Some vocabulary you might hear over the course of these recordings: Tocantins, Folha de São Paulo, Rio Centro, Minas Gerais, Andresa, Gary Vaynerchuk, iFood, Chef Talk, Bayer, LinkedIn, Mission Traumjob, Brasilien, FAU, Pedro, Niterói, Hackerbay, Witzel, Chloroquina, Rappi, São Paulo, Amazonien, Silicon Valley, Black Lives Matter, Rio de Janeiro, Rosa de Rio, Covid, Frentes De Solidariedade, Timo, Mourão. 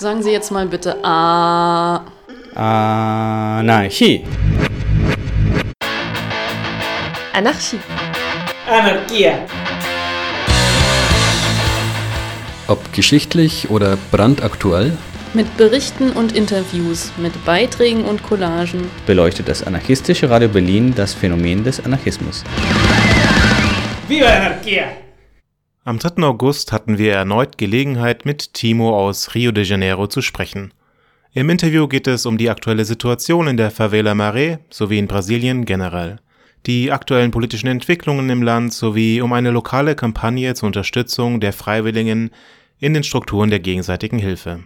Sagen Sie jetzt mal bitte Anarchie. Anarchie. Anarchie. Ob geschichtlich oder brandaktuell? Mit Berichten und Interviews, mit Beiträgen und Collagen beleuchtet das anarchistische Radio Berlin das Phänomen des Anarchismus. Viva Anarchia! Am 3. August hatten wir erneut Gelegenheit, mit Timo aus Rio de Janeiro zu sprechen. Im Interview geht es um die aktuelle Situation in der Favela Maré sowie in Brasilien generell, die aktuellen politischen Entwicklungen im Land sowie um eine lokale Kampagne zur Unterstützung der Freiwilligen in den Strukturen der gegenseitigen Hilfe.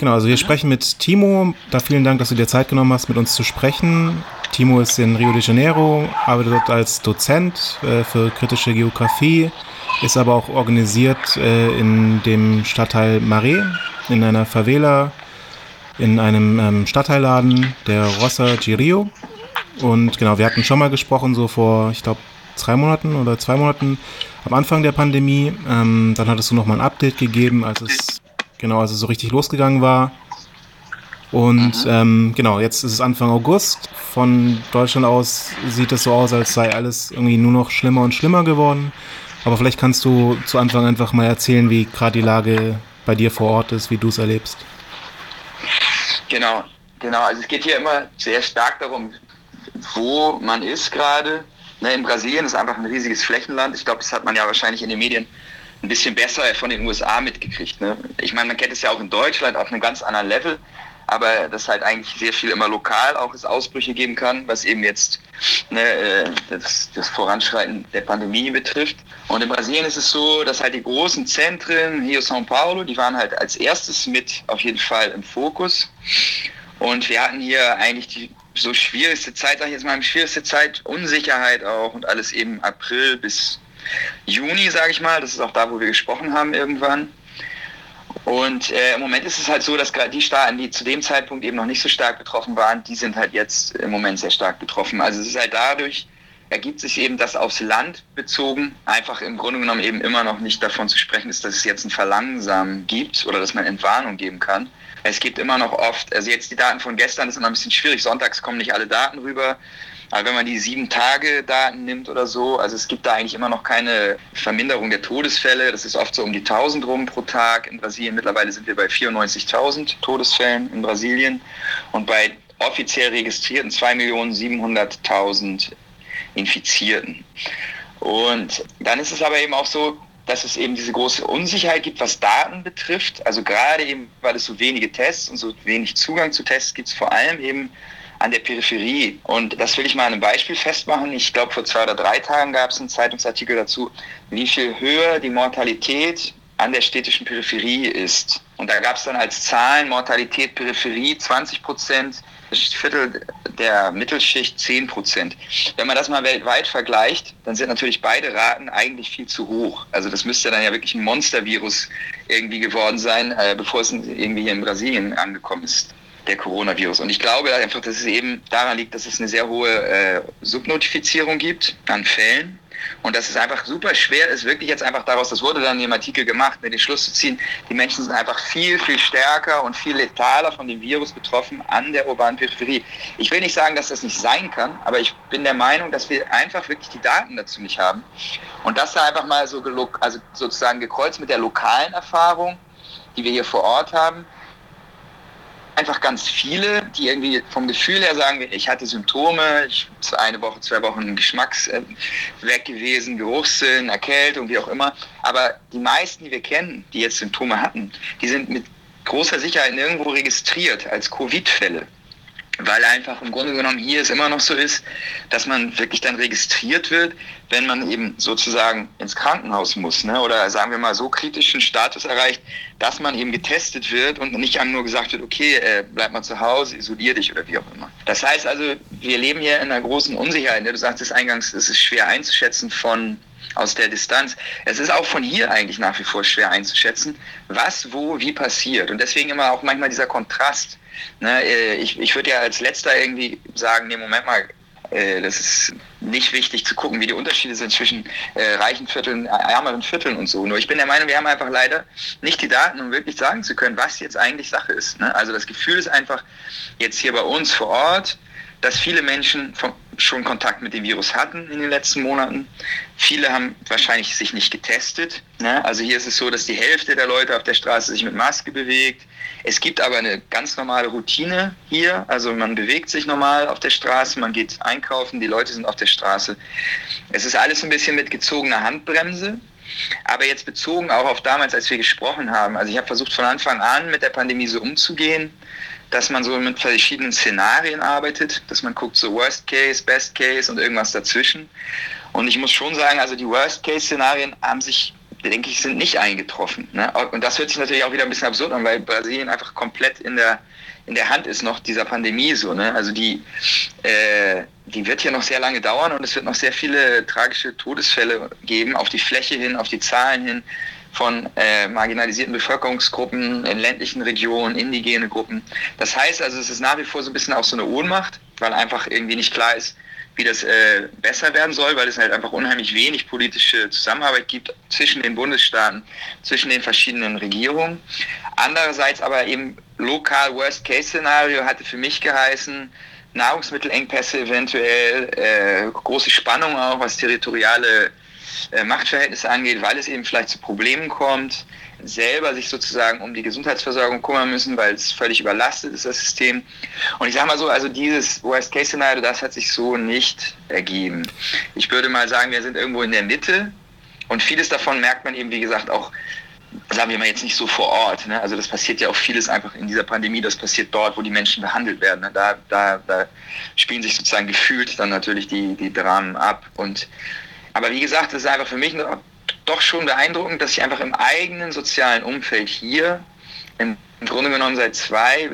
Genau, also wir sprechen mit Timo. Da vielen Dank, dass du dir Zeit genommen hast, mit uns zu sprechen. Timo ist in Rio de Janeiro, arbeitet dort als Dozent für kritische Geografie, ist aber auch organisiert in dem Stadtteil Maré, in einer Favela, in einem Stadtteilladen, der Rosa de Rio. Und genau, wir hatten schon mal gesprochen, so vor, ich glaube, 3 Monaten oder 2 Monaten, am Anfang der Pandemie. Dann hattest du nochmal ein Update gegeben, als es so richtig losgegangen war. Und jetzt ist es Anfang August. Von Deutschland aus sieht es so aus, als sei alles irgendwie nur noch schlimmer und schlimmer geworden. Aber vielleicht kannst du zu Anfang einfach mal erzählen, wie gerade die Lage bei dir vor Ort ist, wie du es erlebst. Genau. Also es geht hier immer sehr stark darum, wo man ist gerade. In Brasilien ist einfach ein riesiges Flächenland. Ich glaube, das hat man ja wahrscheinlich in den Medien ein bisschen besser von den USA mitgekriegt. Ich meine, man kennt es ja auch in Deutschland auf einem ganz anderen Level, aber dass halt eigentlich sehr viel immer lokal auch es Ausbrüche geben kann, was eben jetzt das Voranschreiten der Pandemie betrifft. Und in Brasilien ist es so, dass halt die großen Zentren, Rio São Paulo, die waren halt als erstes mit auf jeden Fall im Fokus. Und wir hatten hier eigentlich die schwierigste Zeit, Unsicherheit auch und alles eben April bis Juni, sage ich mal. Das ist auch da, wo wir gesprochen haben irgendwann. Und im Moment ist es halt so, dass gerade die Staaten, die zu dem Zeitpunkt eben noch nicht so stark betroffen waren, die sind halt jetzt im Moment sehr stark betroffen. Also es ist halt dadurch, ergibt sich eben, dass aufs Land bezogen einfach im Grunde genommen eben immer noch nicht davon zu sprechen ist, dass es jetzt ein Verlangsamen gibt oder dass man Entwarnung geben kann. Es gibt immer noch oft, also jetzt die Daten von gestern, das ist immer ein bisschen schwierig, sonntags kommen nicht alle Daten rüber, aber wenn man die 7-Tage-Daten nimmt oder so, also es gibt da eigentlich immer noch keine Verminderung der Todesfälle, das ist oft so um die 1000 rum pro Tag in Brasilien, mittlerweile sind wir bei 94.000 Todesfällen in Brasilien und bei offiziell registrierten 2.700.000 Infizierten. Und dann ist es aber eben auch so, dass es eben diese große Unsicherheit gibt, was Daten betrifft. Also gerade eben, weil es so wenige Tests und so wenig Zugang zu Tests gibt, es vor allem eben an der Peripherie. Und das will ich mal an einem Beispiel festmachen. Ich glaube, vor 2 oder 3 Tagen gab es einen Zeitungsartikel dazu, wie viel höher die Mortalität an der städtischen Peripherie ist. Und da gab es dann als Zahlen Mortalität Peripherie 20%, Viertel der Mittelschicht 10%. Wenn man das mal weltweit vergleicht, dann sind natürlich beide Raten eigentlich viel zu hoch. Also das müsste dann ja wirklich ein Monstervirus irgendwie geworden sein, bevor es irgendwie hier in Brasilien angekommen ist, der Coronavirus. Und ich glaube einfach, dass es eben daran liegt, dass es eine sehr hohe Subnotifizierung gibt an Fällen. Und dass es einfach super schwer ist, wirklich jetzt einfach daraus, das wurde dann in dem Artikel gemacht, den Schluss zu ziehen, die Menschen sind einfach viel, viel stärker und viel letaler von dem Virus betroffen an der urbanen Peripherie. Ich will nicht sagen, dass das nicht sein kann, aber ich bin der Meinung, dass wir einfach wirklich die Daten dazu nicht haben. Und das da einfach mal so sozusagen gekreuzt mit der lokalen Erfahrung, die wir hier vor Ort haben, einfach ganz viele, die irgendwie vom Gefühl her sagen, ich hatte Symptome, ich bin 1 Woche, 2 Wochen Geschmacks weg gewesen, Geruchssinn, Erkältung, wie auch immer. Aber die meisten, die wir kennen, die jetzt Symptome hatten, die sind mit großer Sicherheit nirgendwo registriert als Covid-Fälle. Weil einfach im Grunde genommen hier es immer noch so ist, dass man wirklich dann registriert wird, wenn man eben sozusagen ins Krankenhaus muss, oder sagen wir mal so kritischen Status erreicht, dass man eben getestet wird und nicht nur gesagt wird, okay, bleib mal zu Hause, isolier dich oder wie auch immer. Das heißt also, wir leben hier in einer großen Unsicherheit. Du sagtest eingangs, es ist schwer einzuschätzen aus der Distanz. Es ist auch von hier eigentlich nach wie vor schwer einzuschätzen, was, wo, wie passiert. Und deswegen immer auch manchmal dieser Kontrast. Ich würde ja als Letzter irgendwie sagen, nee, Moment mal, das ist nicht wichtig zu gucken, wie die Unterschiede sind zwischen reichen Vierteln, ärmeren Vierteln und so. Nur ich bin der Meinung, wir haben einfach leider nicht die Daten, um wirklich sagen zu können, was jetzt eigentlich Sache ist. Ne? Also das Gefühl ist einfach jetzt hier bei uns vor Ort, dass viele Menschen schon Kontakt mit dem Virus hatten in den letzten Monaten. Viele haben wahrscheinlich sich nicht getestet. Ne? Also hier ist es so, dass die Hälfte der Leute auf der Straße sich mit Maske bewegt. Es gibt aber eine ganz normale Routine hier. Also man bewegt sich normal auf der Straße, man geht einkaufen, die Leute sind auf der Straße. Es ist alles ein bisschen mit gezogener Handbremse. Aber jetzt bezogen auch auf damals, als wir gesprochen haben. Also ich habe versucht, von Anfang an mit der Pandemie so umzugehen, dass man so mit verschiedenen Szenarien arbeitet, dass man guckt so Worst Case, Best Case und irgendwas dazwischen. Und ich muss schon sagen, also die Worst Case Szenarien haben sich, denke ich, sind nicht eingetroffen. Ne? Und das hört sich natürlich auch wieder ein bisschen absurd an, weil Brasilien einfach komplett in der Hand ist noch dieser Pandemie so. Ne? Also die wird ja noch sehr lange dauern und es wird noch sehr viele tragische Todesfälle geben, auf die Fläche hin, auf die Zahlen hin, von marginalisierten Bevölkerungsgruppen, in ländlichen Regionen, indigene Gruppen. Das heißt also, es ist nach wie vor so ein bisschen auch so eine Ohnmacht, weil einfach irgendwie nicht klar ist, wie das besser werden soll, weil es halt einfach unheimlich wenig politische Zusammenarbeit gibt zwischen den Bundesstaaten, zwischen den verschiedenen Regierungen. Andererseits aber eben lokal Worst-Case-Szenario hatte für mich geheißen, Nahrungsmittelengpässe eventuell, große Spannung auch, was territoriale Machtverhältnisse angeht, weil es eben vielleicht zu Problemen kommt, selber sich sozusagen um die Gesundheitsversorgung kümmern müssen, weil es völlig überlastet ist, das System. Und ich sage mal so, also dieses Worst-Case-Szenario, das hat sich so nicht ergeben. Ich würde mal sagen, wir sind irgendwo in der Mitte und vieles davon merkt man eben, wie gesagt, auch, sagen wir mal jetzt nicht so vor Ort. Ne? Also das passiert ja auch vieles einfach in dieser Pandemie, das passiert dort, wo die Menschen behandelt werden. Ne? Da spielen sich sozusagen gefühlt dann natürlich die Dramen ab und aber wie gesagt, das ist einfach für mich doch schon beeindruckend, dass ich einfach im eigenen sozialen Umfeld hier, im Grunde genommen seit 2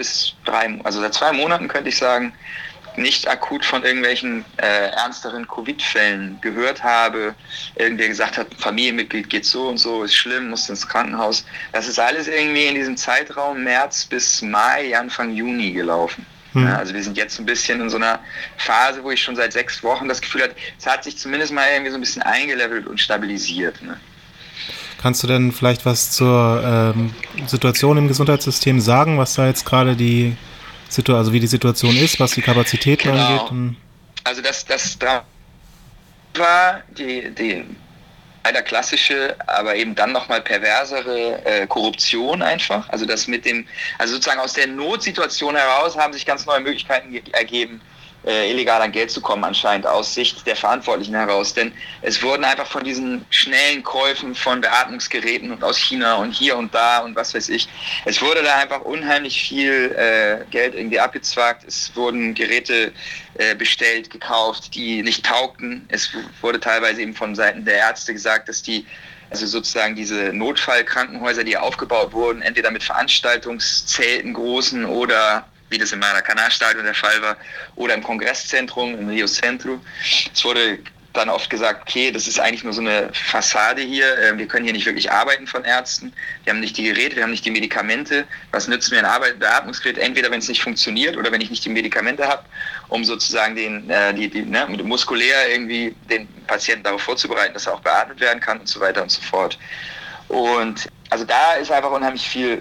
Monaten könnte ich sagen, nicht akut von irgendwelchen ernsteren Covid-Fällen gehört habe. Irgendwer gesagt hat, ein Familienmitglied geht so und so, ist schlimm, muss ins Krankenhaus. Das ist alles irgendwie in diesem Zeitraum März bis Mai, Anfang Juni gelaufen. Ja, also wir sind jetzt ein bisschen in so einer Phase, wo ich schon seit 6 Wochen das Gefühl habe, es hat sich zumindest mal irgendwie so ein bisschen eingelevelt und stabilisiert. Ne? Kannst du denn vielleicht was zur Situation im Gesundheitssystem sagen, was da jetzt gerade wie die Situation ist, was die Kapazität angeht? Also das war die leider klassische, aber eben dann nochmal perversere Korruption einfach. Also das sozusagen aus der Notsituation heraus haben sich ganz neue Möglichkeiten ergeben, illegal an Geld zu kommen anscheinend aus Sicht der Verantwortlichen heraus. Denn es wurden einfach von diesen schnellen Käufen von Beatmungsgeräten und aus China und hier und da und was weiß ich. Es wurde da einfach unheimlich viel Geld irgendwie abgezwackt. Es wurden Geräte bestellt, gekauft, die nicht taugten. Es wurde teilweise eben von Seiten der Ärzte gesagt, dass also sozusagen diese Notfallkrankenhäuser, die aufgebaut wurden, entweder mit Veranstaltungszelten großen oder wie das im Maracanã-Stadion der Fall war, oder im Kongresszentrum, im Rio Centro. Es wurde dann oft gesagt, okay, das ist eigentlich nur so eine Fassade hier, wir können hier nicht wirklich arbeiten von Ärzten, wir haben nicht die Geräte, wir haben nicht die Medikamente, was nützt mir ein Beatmungsgerät, entweder wenn es nicht funktioniert oder wenn ich nicht die Medikamente habe, um sozusagen muskulär irgendwie den Patienten darauf vorzubereiten, dass er auch beatmet werden kann und so weiter und so fort. Und also da ist einfach unheimlich viel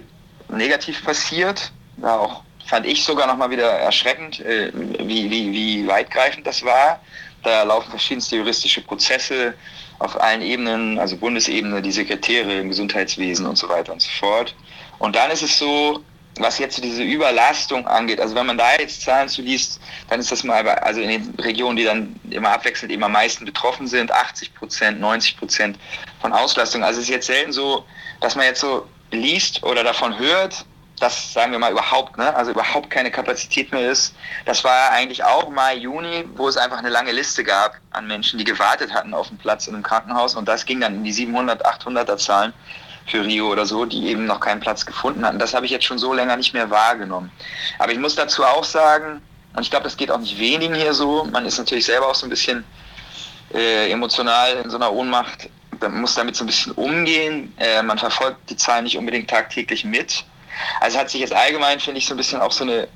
negativ passiert, da auch fand ich sogar nochmal wieder erschreckend, wie weitgreifend das war. Da laufen verschiedenste juristische Prozesse auf allen Ebenen, also Bundesebene, die Sekretäre im Gesundheitswesen und so weiter und so fort. Und dann ist es so, was jetzt diese Überlastung angeht, also wenn man da jetzt Zahlen zu liest, dann ist das mal, also in den Regionen, die dann immer abwechselnd eben am meisten betroffen sind, 80%, 90% von Auslastung. Also es ist jetzt selten so, dass man jetzt so liest oder davon hört, dass, sagen wir mal, überhaupt keine Kapazität mehr ist. Das war eigentlich auch Mai, Juni, wo es einfach eine lange Liste gab an Menschen, die gewartet hatten auf einen Platz in einem Krankenhaus. Und das ging dann in die 700, 800er Zahlen für Rio oder so, die eben noch keinen Platz gefunden hatten. Das habe ich jetzt schon so länger nicht mehr wahrgenommen. Aber ich muss dazu auch sagen, und ich glaube, das geht auch nicht wenigen hier so, man ist natürlich selber auch so ein bisschen emotional in so einer Ohnmacht, man muss damit so ein bisschen umgehen. Man verfolgt die Zahlen nicht unbedingt tagtäglich mit. Also hat sich jetzt allgemein, finde ich, so ein bisschen auch so eine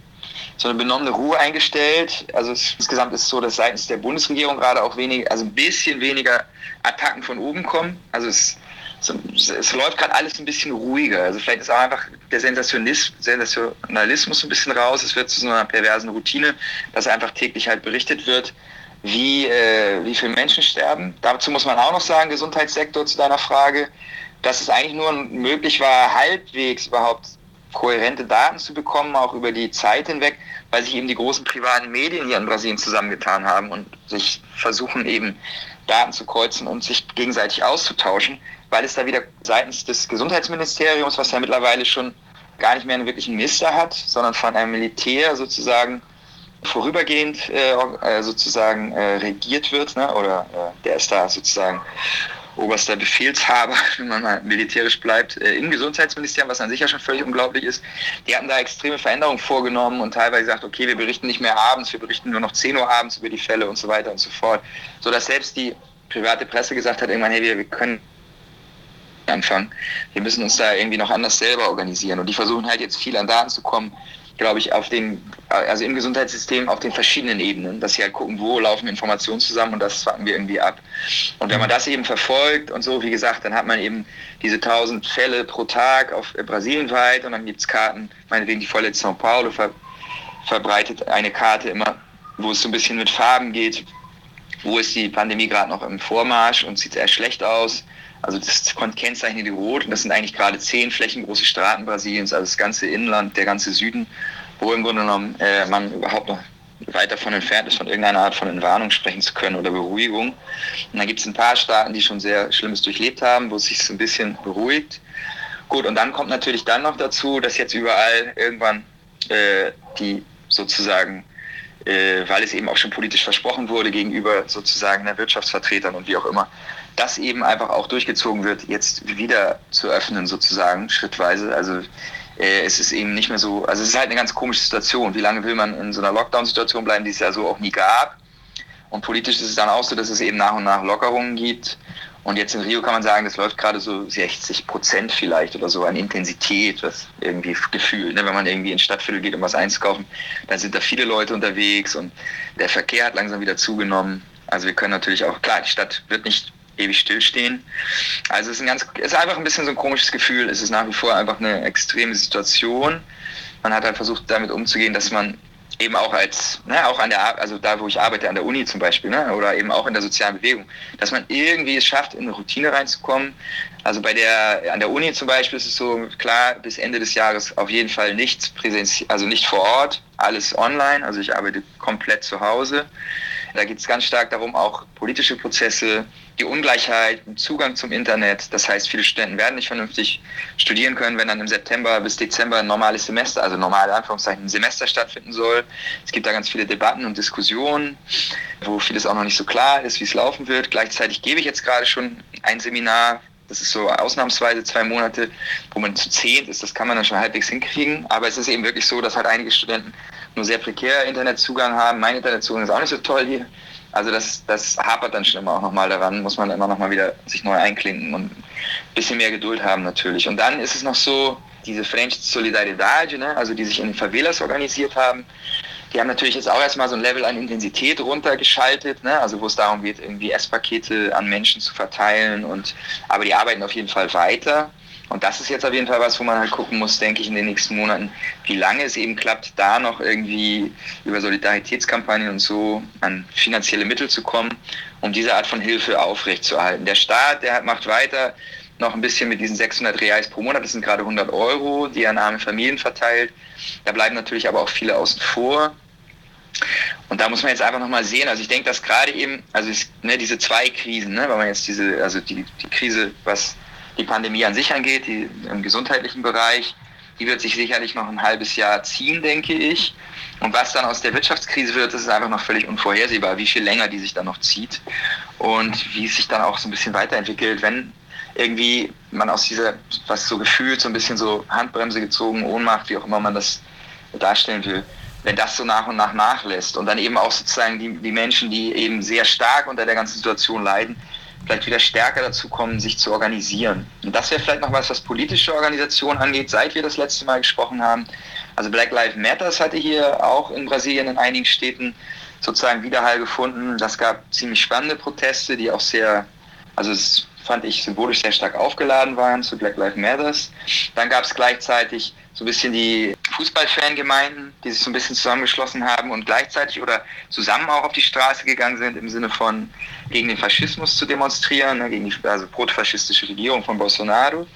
so eine benommene Ruhe eingestellt. Also insgesamt ist es so, dass seitens der Bundesregierung gerade auch wenig, also ein bisschen weniger Attacken von oben kommen. Also es läuft gerade alles ein bisschen ruhiger. Also vielleicht ist auch einfach der Sensationalismus ein bisschen raus. Es wird zu so einer perversen Routine, dass einfach täglich halt berichtet wird, wie viele Menschen sterben. Dazu muss man auch noch sagen, Gesundheitssektor, zu deiner Frage, dass es eigentlich nur möglich war, halbwegs überhaupt kohärente Daten zu bekommen, auch über die Zeit hinweg, weil sich eben die großen privaten Medien hier in Brasilien zusammengetan haben und sich versuchen, eben Daten zu kreuzen und sich gegenseitig auszutauschen, weil es da wieder seitens des Gesundheitsministeriums, was ja mittlerweile schon gar nicht mehr einen wirklichen Minister hat, sondern von einem Militär sozusagen vorübergehend regiert wird, ne? Oder der ist da sozusagen oberster Befehlshaber, wenn man mal militärisch bleibt, im Gesundheitsministerium, was an sich ja schon völlig unglaublich ist. Die hatten da extreme Veränderungen vorgenommen und teilweise gesagt, okay, wir berichten nicht mehr abends, wir berichten nur noch 10 Uhr abends über die Fälle und so weiter und so fort. Sodass selbst die private Presse gesagt hat, irgendwann, hey, wir können anfangen, wir müssen uns da irgendwie noch anders selber organisieren. Und die versuchen halt jetzt viel an Daten zu kommen, glaube ich, also im Gesundheitssystem auf den verschiedenen Ebenen, dass sie halt gucken, wo laufen Informationen zusammen und das fangen wir irgendwie ab. Und wenn man das eben verfolgt und so, wie gesagt, dann hat man eben diese 1000 Fälle pro Tag auf brasilienweit und dann gibt es Karten, meinetwegen die Folha de São Paulo verbreitet eine Karte immer, wo es so ein bisschen mit Farben geht, wo ist die Pandemie gerade noch im Vormarsch und sieht sehr schlecht aus. Also das kennzeichnete Rot, und das sind eigentlich gerade 10 flächengroße Straßen Brasiliens, also das ganze Inland, der ganze Süden, wo im Grunde genommen man überhaupt noch weit davon entfernt ist, von irgendeiner Art von Entwarnung sprechen zu können oder Beruhigung. Und dann gibt es ein paar Staaten, die schon sehr Schlimmes durchlebt haben, wo es sich so ein bisschen beruhigt. Gut, und dann kommt natürlich dann noch dazu, dass jetzt überall irgendwann die sozusagen, weil es eben auch schon politisch versprochen wurde gegenüber sozusagen der Wirtschaftsvertretern und wie auch immer, dass eben einfach auch durchgezogen wird, jetzt wieder zu öffnen sozusagen, schrittweise. Also es ist eben nicht mehr so, also es ist halt eine ganz komische Situation. Wie lange will man in so einer Lockdown-Situation bleiben, die es ja so auch nie gab? Und politisch ist es dann auch so, dass es eben nach und nach Lockerungen gibt. Und jetzt in Rio kann man sagen, das läuft gerade so 60% vielleicht oder so an Intensität, was irgendwie gefühlt, ne? Wenn man irgendwie ins Stadtviertel geht, um was einzukaufen, dann sind da viele Leute unterwegs und der Verkehr hat langsam wieder zugenommen. Also wir können natürlich auch, klar, die Stadt wird nicht ewig stillstehen. Also es ist einfach ein bisschen so ein komisches Gefühl. Es ist nach wie vor einfach eine extreme Situation. Man hat halt versucht, damit umzugehen, dass man eben auch auch an der, also da, wo ich arbeite, an der Uni zum Beispiel, ne, oder eben auch in der sozialen Bewegung, dass man irgendwie es schafft, in eine Routine reinzukommen. Also an der Uni zum Beispiel ist es so, klar, bis Ende des Jahres auf jeden Fall nichts präsenziell, also nicht vor Ort, alles online, also ich arbeite komplett zu Hause. Da geht es ganz stark darum, auch politische Prozesse, die Ungleichheit, Zugang zum Internet. Das heißt, viele Studenten werden nicht vernünftig studieren können, wenn dann im September bis Dezember ein normales Semester, also normal in Anführungszeichen, ein Semester stattfinden soll. Es gibt da ganz viele Debatten und Diskussionen, wo vieles auch noch nicht so klar ist, wie es laufen wird. Gleichzeitig gebe ich jetzt gerade schon ein Seminar, das ist so ausnahmsweise 2 Monate, wo man zu 10 ist, das kann man dann schon halbwegs hinkriegen. Aber es ist eben wirklich so, dass halt einige Studenten nur sehr prekär Internetzugang haben. Mein Internetzugang ist auch nicht so toll hier. Also das hapert dann schon immer auch nochmal daran, muss man immer nochmal wieder sich neu einklinken und ein bisschen mehr Geduld haben natürlich. Und dann ist es noch so, diese Frentes De Solidariedade, ne, also die sich in den Favelas organisiert haben, die haben natürlich jetzt auch erstmal so ein Level an Intensität runtergeschaltet, ne? Also wo es darum geht, irgendwie Esspakete an Menschen zu verteilen, aber die arbeiten auf jeden Fall weiter. Und das ist jetzt auf jeden Fall was, wo man halt gucken muss, denke ich, in den nächsten Monaten, wie lange es eben klappt, da noch irgendwie über Solidaritätskampagnen und so an finanzielle Mittel zu kommen, um diese Art von Hilfe aufrechtzuerhalten. Der Staat, der macht weiter noch ein bisschen mit diesen 600 Reais pro Monat, das sind gerade 100 Euro, die er an arme Familien verteilt. Da bleiben natürlich aber auch viele außen vor. Und da muss man jetzt einfach nochmal sehen, also ich denke, dass gerade eben, also diese 2 Krisen, ne, weil man jetzt die Krise, was die Pandemie an sich angeht, die im gesundheitlichen Bereich, die wird sich sicherlich noch ein halbes Jahr ziehen, denke ich. Und was dann aus der Wirtschaftskrise wird, das ist einfach noch völlig unvorhersehbar, wie viel länger die sich dann noch zieht und wie es sich dann auch so ein bisschen weiterentwickelt, wenn irgendwie man aus dieser, was so gefühlt, so ein bisschen so Handbremse gezogen, Ohnmacht, wie auch immer man das darstellen will, wenn das so nach und nach nachlässt und dann eben auch sozusagen die Menschen, die eben sehr stark unter der ganzen Situation leiden, vielleicht wieder stärker dazu kommen, sich zu organisieren. Und das wäre vielleicht noch was politische Organisation angeht, seit wir das letzte Mal gesprochen haben, Also Black Lives Matter hatte hier auch in Brasilien in einigen Städten sozusagen Widerhall gefunden. Das gab ziemlich spannende Proteste, die auch sehr, also es fand ich symbolisch sehr stark aufgeladen waren zu Black Lives Matters. Dann gab es gleichzeitig so ein bisschen die Fußballfangemeinden, die sich so ein bisschen zusammengeschlossen haben und gleichzeitig oder zusammen auch auf die Straße gegangen sind, im Sinne von gegen den Faschismus zu demonstrieren, gegen die also protofaschistische Regierung von Bolsonaro.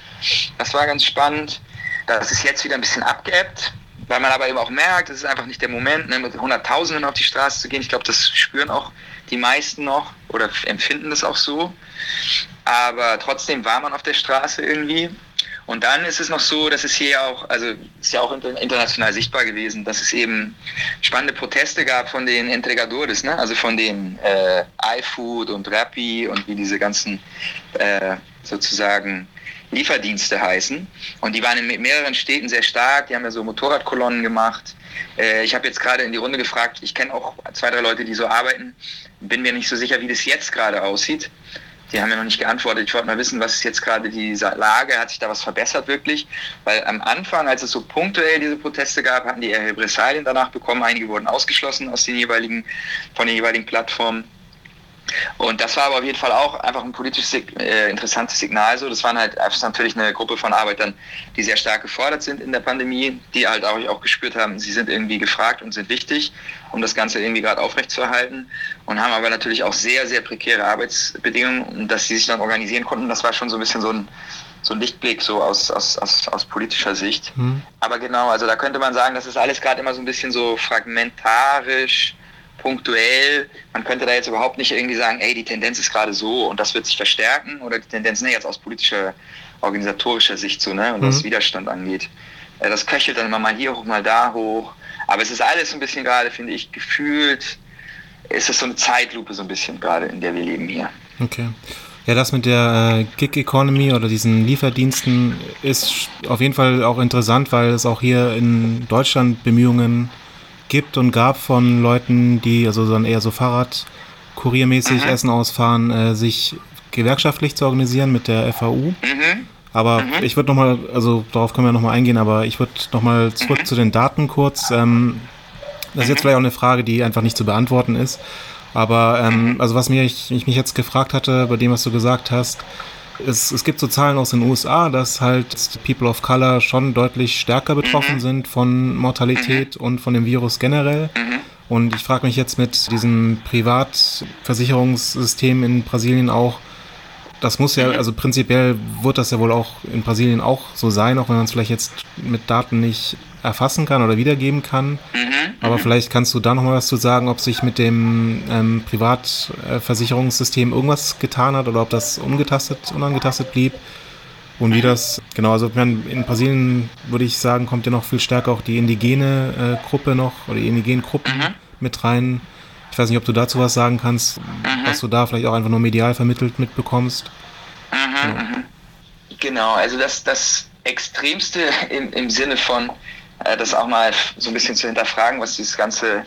Das war ganz spannend. Das ist jetzt wieder ein bisschen abgeebbt, weil man aber eben auch merkt, es ist einfach nicht der Moment, mit Hunderttausenden auf die Straße zu gehen. Ich glaube, das spüren auch die meisten noch oder empfinden das auch so. Aber trotzdem war man auf der Straße irgendwie. Und dann ist es noch so, dass es hier auch, also ist ja auch international sichtbar gewesen, dass es eben spannende Proteste gab von den Entregadores, ne? Also von den iFood und Rappi und wie diese ganzen sozusagen Lieferdienste heißen. Und die waren in mehreren Städten sehr stark, die haben ja so Motorradkolonnen gemacht. Ich habe jetzt gerade in die Runde gefragt, ich kenne auch 2-3 Leute, die so arbeiten, bin mir nicht so sicher, wie das jetzt gerade aussieht. Die haben ja noch nicht geantwortet. Ich wollte mal wissen, was ist jetzt gerade die Lage? Hat sich da was verbessert wirklich? Weil am Anfang, als es so punktuell diese Proteste gab, hatten die eher Repressalien danach bekommen. Einige wurden ausgeschlossen aus den jeweiligen, von den jeweiligen Plattformen. Und das war aber auf jeden Fall auch einfach ein politisch interessantes Signal. So, das waren halt einfach natürlich eine Gruppe von Arbeitern, die sehr stark gefordert sind in der Pandemie, die halt auch gespürt haben, sie sind irgendwie gefragt und sind wichtig, um das Ganze irgendwie gerade aufrechtzuerhalten, und haben aber natürlich auch sehr, sehr prekäre Arbeitsbedingungen, und dass sie sich dann organisieren konnten. Das war schon so ein bisschen so ein Lichtblick so aus politischer Sicht. Aber genau, also da könnte man sagen, das ist alles gerade immer so ein bisschen so fragmentarisch, punktuell. Man könnte da jetzt überhaupt nicht irgendwie sagen, die Tendenz ist gerade so und das wird sich verstärken, oder die Tendenz, jetzt aus politischer, organisatorischer Sicht so, ne, und was Widerstand angeht. Das köchelt dann immer mal hier hoch, mal da hoch. Aber es ist alles so ein bisschen gerade, finde ich, gefühlt, ist es so eine Zeitlupe so ein bisschen gerade, in der wir leben hier. Okay. Ja, das mit der Gig-Economy oder diesen Lieferdiensten ist auf jeden Fall auch interessant, weil es auch hier in Deutschland Bemühungen gibt und gab von Leuten, die also dann eher so Fahrradkuriermäßig Essen ausfahren, sich gewerkschaftlich zu organisieren mit der FAU. Aber ich würde nochmal, also darauf können wir nochmal eingehen, aber ich würde nochmal zurück zu den Daten kurz. Das ist jetzt vielleicht auch eine Frage, die einfach nicht zu beantworten ist. Aber also was ich mich jetzt gefragt hatte bei dem, was du gesagt hast, es gibt so Zahlen aus den USA, dass halt People of Color schon deutlich stärker betroffen sind von Mortalität und von dem Virus generell. Und ich frage mich jetzt mit diesem Privatversicherungssystem in Brasilien auch, das muss ja, also prinzipiell wird das ja wohl auch in Brasilien auch so sein, auch wenn man es vielleicht jetzt mit Daten nicht erfassen kann oder wiedergeben kann. Aber vielleicht kannst du da nochmal was zu sagen, ob sich mit dem Privatversicherungssystem irgendwas getan hat oder ob das unangetastet blieb und wie das, genau, also in Brasilien würde ich sagen, kommt ja noch viel stärker auch die indigene Gruppe noch oder die indigenen Gruppen mit rein. Ich weiß nicht, ob du dazu was sagen kannst, was du da vielleicht auch einfach nur medial vermittelt mitbekommst. Genau, also das Extremste im Sinne von, das auch mal so ein bisschen zu hinterfragen, was dieses ganze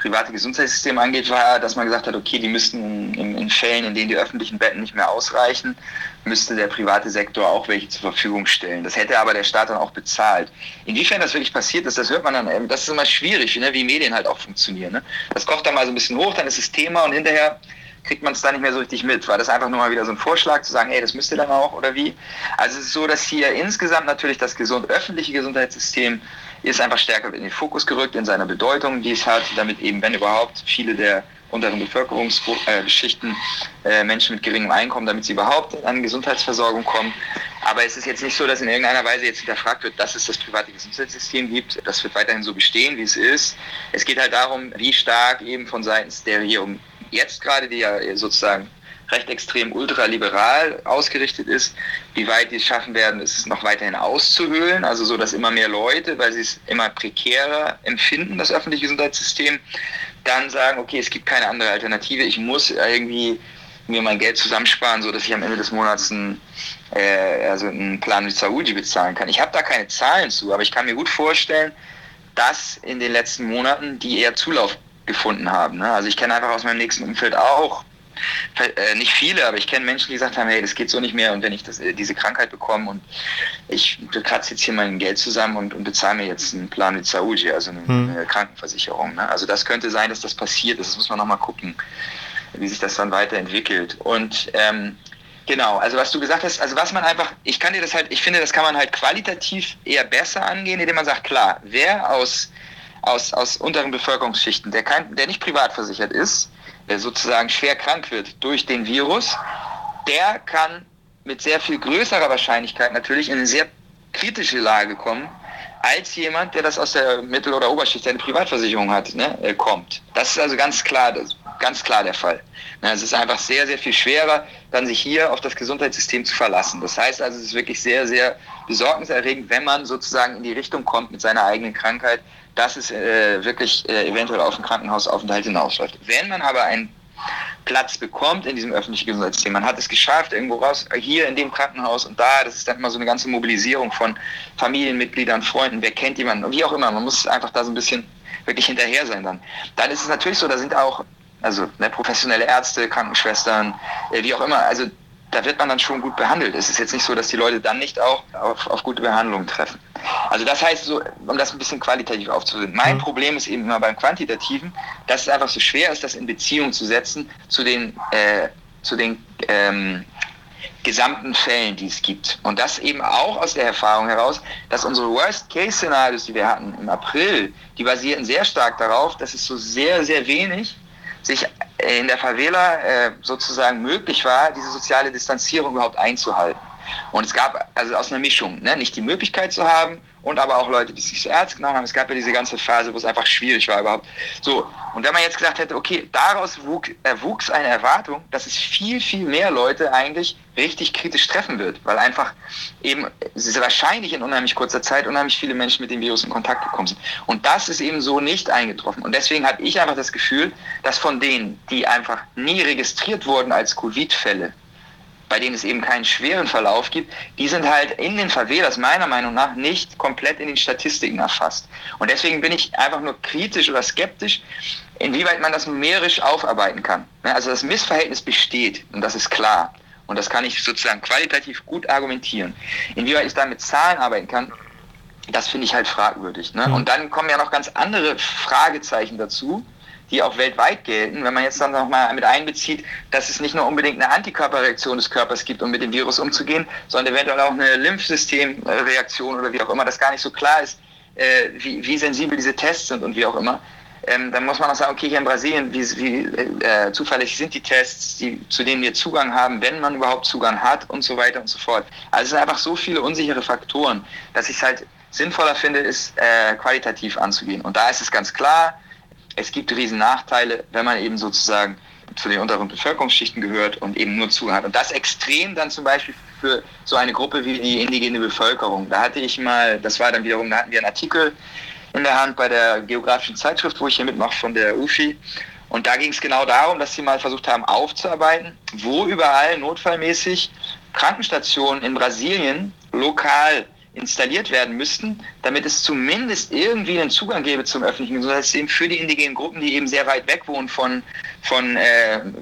private Gesundheitssystem angeht, war, dass man gesagt hat, okay, die müssten in Fällen, in denen die öffentlichen Betten nicht mehr ausreichen, müsste der private Sektor auch welche zur Verfügung stellen. Das hätte aber der Staat dann auch bezahlt. Inwiefern das wirklich passiert ist, das hört man dann, das ist immer schwierig, ne, wie Medien halt auch funktionieren. Ne? Das kocht dann mal so ein bisschen hoch, dann ist es Thema und hinterher kriegt man es dann nicht mehr so richtig mit. War das einfach nur mal wieder so ein Vorschlag, zu sagen, das müsst ihr dann auch, oder wie? Also es ist so, dass hier insgesamt natürlich das öffentliche Gesundheitssystem ist einfach stärker in den Fokus gerückt, in seiner Bedeutung, die es hat, damit eben, wenn überhaupt, viele der unteren Bevölkerungsschichten, Menschen mit geringem Einkommen, damit sie überhaupt an Gesundheitsversorgung kommen. Aber es ist jetzt nicht so, dass in irgendeiner Weise jetzt hinterfragt wird, dass es das private Gesundheitssystem gibt. Das wird weiterhin so bestehen, wie es ist. Es geht halt darum, wie stark eben von seitens der Regierung jetzt gerade, die ja sozusagen recht extrem ultraliberal ausgerichtet ist, wie weit die es schaffen werden, ist es noch weiterhin auszuhöhlen, also so, dass immer mehr Leute, weil sie es immer prekärer empfinden, das öffentliche Gesundheitssystem, dann sagen, okay, es gibt keine andere Alternative, ich muss irgendwie mir mein Geld zusammensparen, so dass ich am Ende des Monats einen Plan mit Saúde bezahlen kann. Ich habe da keine Zahlen zu, aber ich kann mir gut vorstellen, dass in den letzten Monaten die eher Zulauf gefunden haben. Ne? Also ich kenne einfach aus meinem nächsten Umfeld auch nicht viele, aber ich kenne Menschen, die gesagt haben, hey, das geht so nicht mehr und wenn ich diese Krankheit bekomme und ich kratze jetzt hier mein Geld zusammen und bezahle mir jetzt einen Plan mit Saúde, also eine Krankenversicherung. Ne? Also das könnte sein, dass das passiert ist. Das muss man nochmal gucken, wie sich das dann weiterentwickelt. Und genau, also was du gesagt hast, also was man einfach, ich finde, das kann man halt qualitativ eher besser angehen, indem man sagt, klar, wer aus unteren Bevölkerungsschichten, der nicht privat versichert ist, der sozusagen schwer krank wird durch den Virus, der kann mit sehr viel größerer Wahrscheinlichkeit natürlich in eine sehr kritische Lage kommen, als jemand, der das aus der Mittel- oder Oberschicht, der eine Privatversicherung hat, ne, kommt. Das ist also ganz klar der Fall. Es ist einfach sehr, sehr viel schwerer, dann sich hier auf das Gesundheitssystem zu verlassen. Das heißt also, es ist wirklich sehr, sehr besorgniserregend, wenn man sozusagen in die Richtung kommt mit seiner eigenen Krankheit, dass es wirklich eventuell auf den Krankenhausaufenthalt hinausläuft. Wenn man aber einen Platz bekommt in diesem öffentlichen Gesundheitssystem, man hat es geschafft, irgendwo raus, hier in dem Krankenhaus und da, das ist dann immer so eine ganze Mobilisierung von Familienmitgliedern, Freunden, wer kennt jemanden, wie auch immer, man muss einfach da so ein bisschen wirklich hinterher sein dann. Dann ist es natürlich so, da sind auch professionelle Ärzte, Krankenschwestern, wie auch immer, also da wird man dann schon gut behandelt. Es ist jetzt nicht so, dass die Leute dann nicht auch auf gute Behandlung treffen. Also das heißt, so, um das ein bisschen qualitativ aufzusehen, mein Problem ist eben immer beim Quantitativen, dass es einfach so schwer ist, das in Beziehung zu setzen zu den gesamten Fällen, die es gibt. Und das eben auch aus der Erfahrung heraus, dass unsere Worst-Case-Szenarios, die wir hatten im April, die basierten sehr stark darauf, dass es so sehr, sehr wenig sich in der Favela sozusagen möglich war, diese soziale Distanzierung überhaupt einzuhalten. Und es gab also aus einer Mischung, ne, nicht die Möglichkeit zu haben und aber auch Leute, die sich so ernst genommen haben. Es gab ja diese ganze Phase, wo es einfach schwierig war überhaupt. So, und wenn man jetzt gesagt hätte, okay, daraus wuchs eine Erwartung, dass es viel, viel mehr Leute eigentlich richtig kritisch treffen wird, weil einfach eben sehr wahrscheinlich in unheimlich kurzer Zeit unheimlich viele Menschen mit dem Virus in Kontakt gekommen sind. Und das ist eben so nicht eingetroffen. Und deswegen habe ich einfach das Gefühl, dass von denen, die einfach nie registriert wurden als Covid-Fälle, bei denen es eben keinen schweren Verlauf gibt, die sind halt in den Favelas meiner Meinung nach nicht komplett in den Statistiken erfasst. Und deswegen bin ich einfach nur kritisch oder skeptisch, inwieweit man das numerisch aufarbeiten kann. Also das Missverhältnis besteht und das ist klar. Und das kann ich sozusagen qualitativ gut argumentieren. Inwieweit ich da mit Zahlen arbeiten kann, das finde ich halt fragwürdig. Ne? Und dann kommen ja noch ganz andere Fragezeichen dazu, die auch weltweit gelten, wenn man jetzt dann nochmal mit einbezieht, dass es nicht nur unbedingt eine Antikörperreaktion des Körpers gibt, um mit dem Virus umzugehen, sondern eventuell auch eine Lymphsystemreaktion oder wie auch immer, das gar nicht so klar ist, wie sensibel diese Tests sind und wie auch immer. Dann muss man auch sagen, okay, hier in Brasilien, wie zuverlässig sind die Tests, zu denen wir Zugang haben, wenn man überhaupt Zugang hat und so weiter und so fort. Also es sind einfach so viele unsichere Faktoren, dass ich es halt sinnvoller finde, es qualitativ anzugehen. Und da ist es ganz klar, es gibt riesen Nachteile, wenn man eben sozusagen zu den unteren Bevölkerungsschichten gehört und eben nur Zugang hat. Und das extrem dann zum Beispiel für so eine Gruppe wie die indigene Bevölkerung. Da hatte ich mal, das war dann wiederum, da hatten wir einen Artikel in der Hand bei der geografischen Zeitschrift, wo ich hier mitmache von der UFI. Und da ging es genau darum, dass sie mal versucht haben aufzuarbeiten, wo überall notfallmäßig Krankenstationen in Brasilien lokal installiert werden müssten, damit es zumindest irgendwie einen Zugang gäbe zum öffentlichen Gesundheitssystem für die indigenen Gruppen, die eben sehr weit weg wohnen von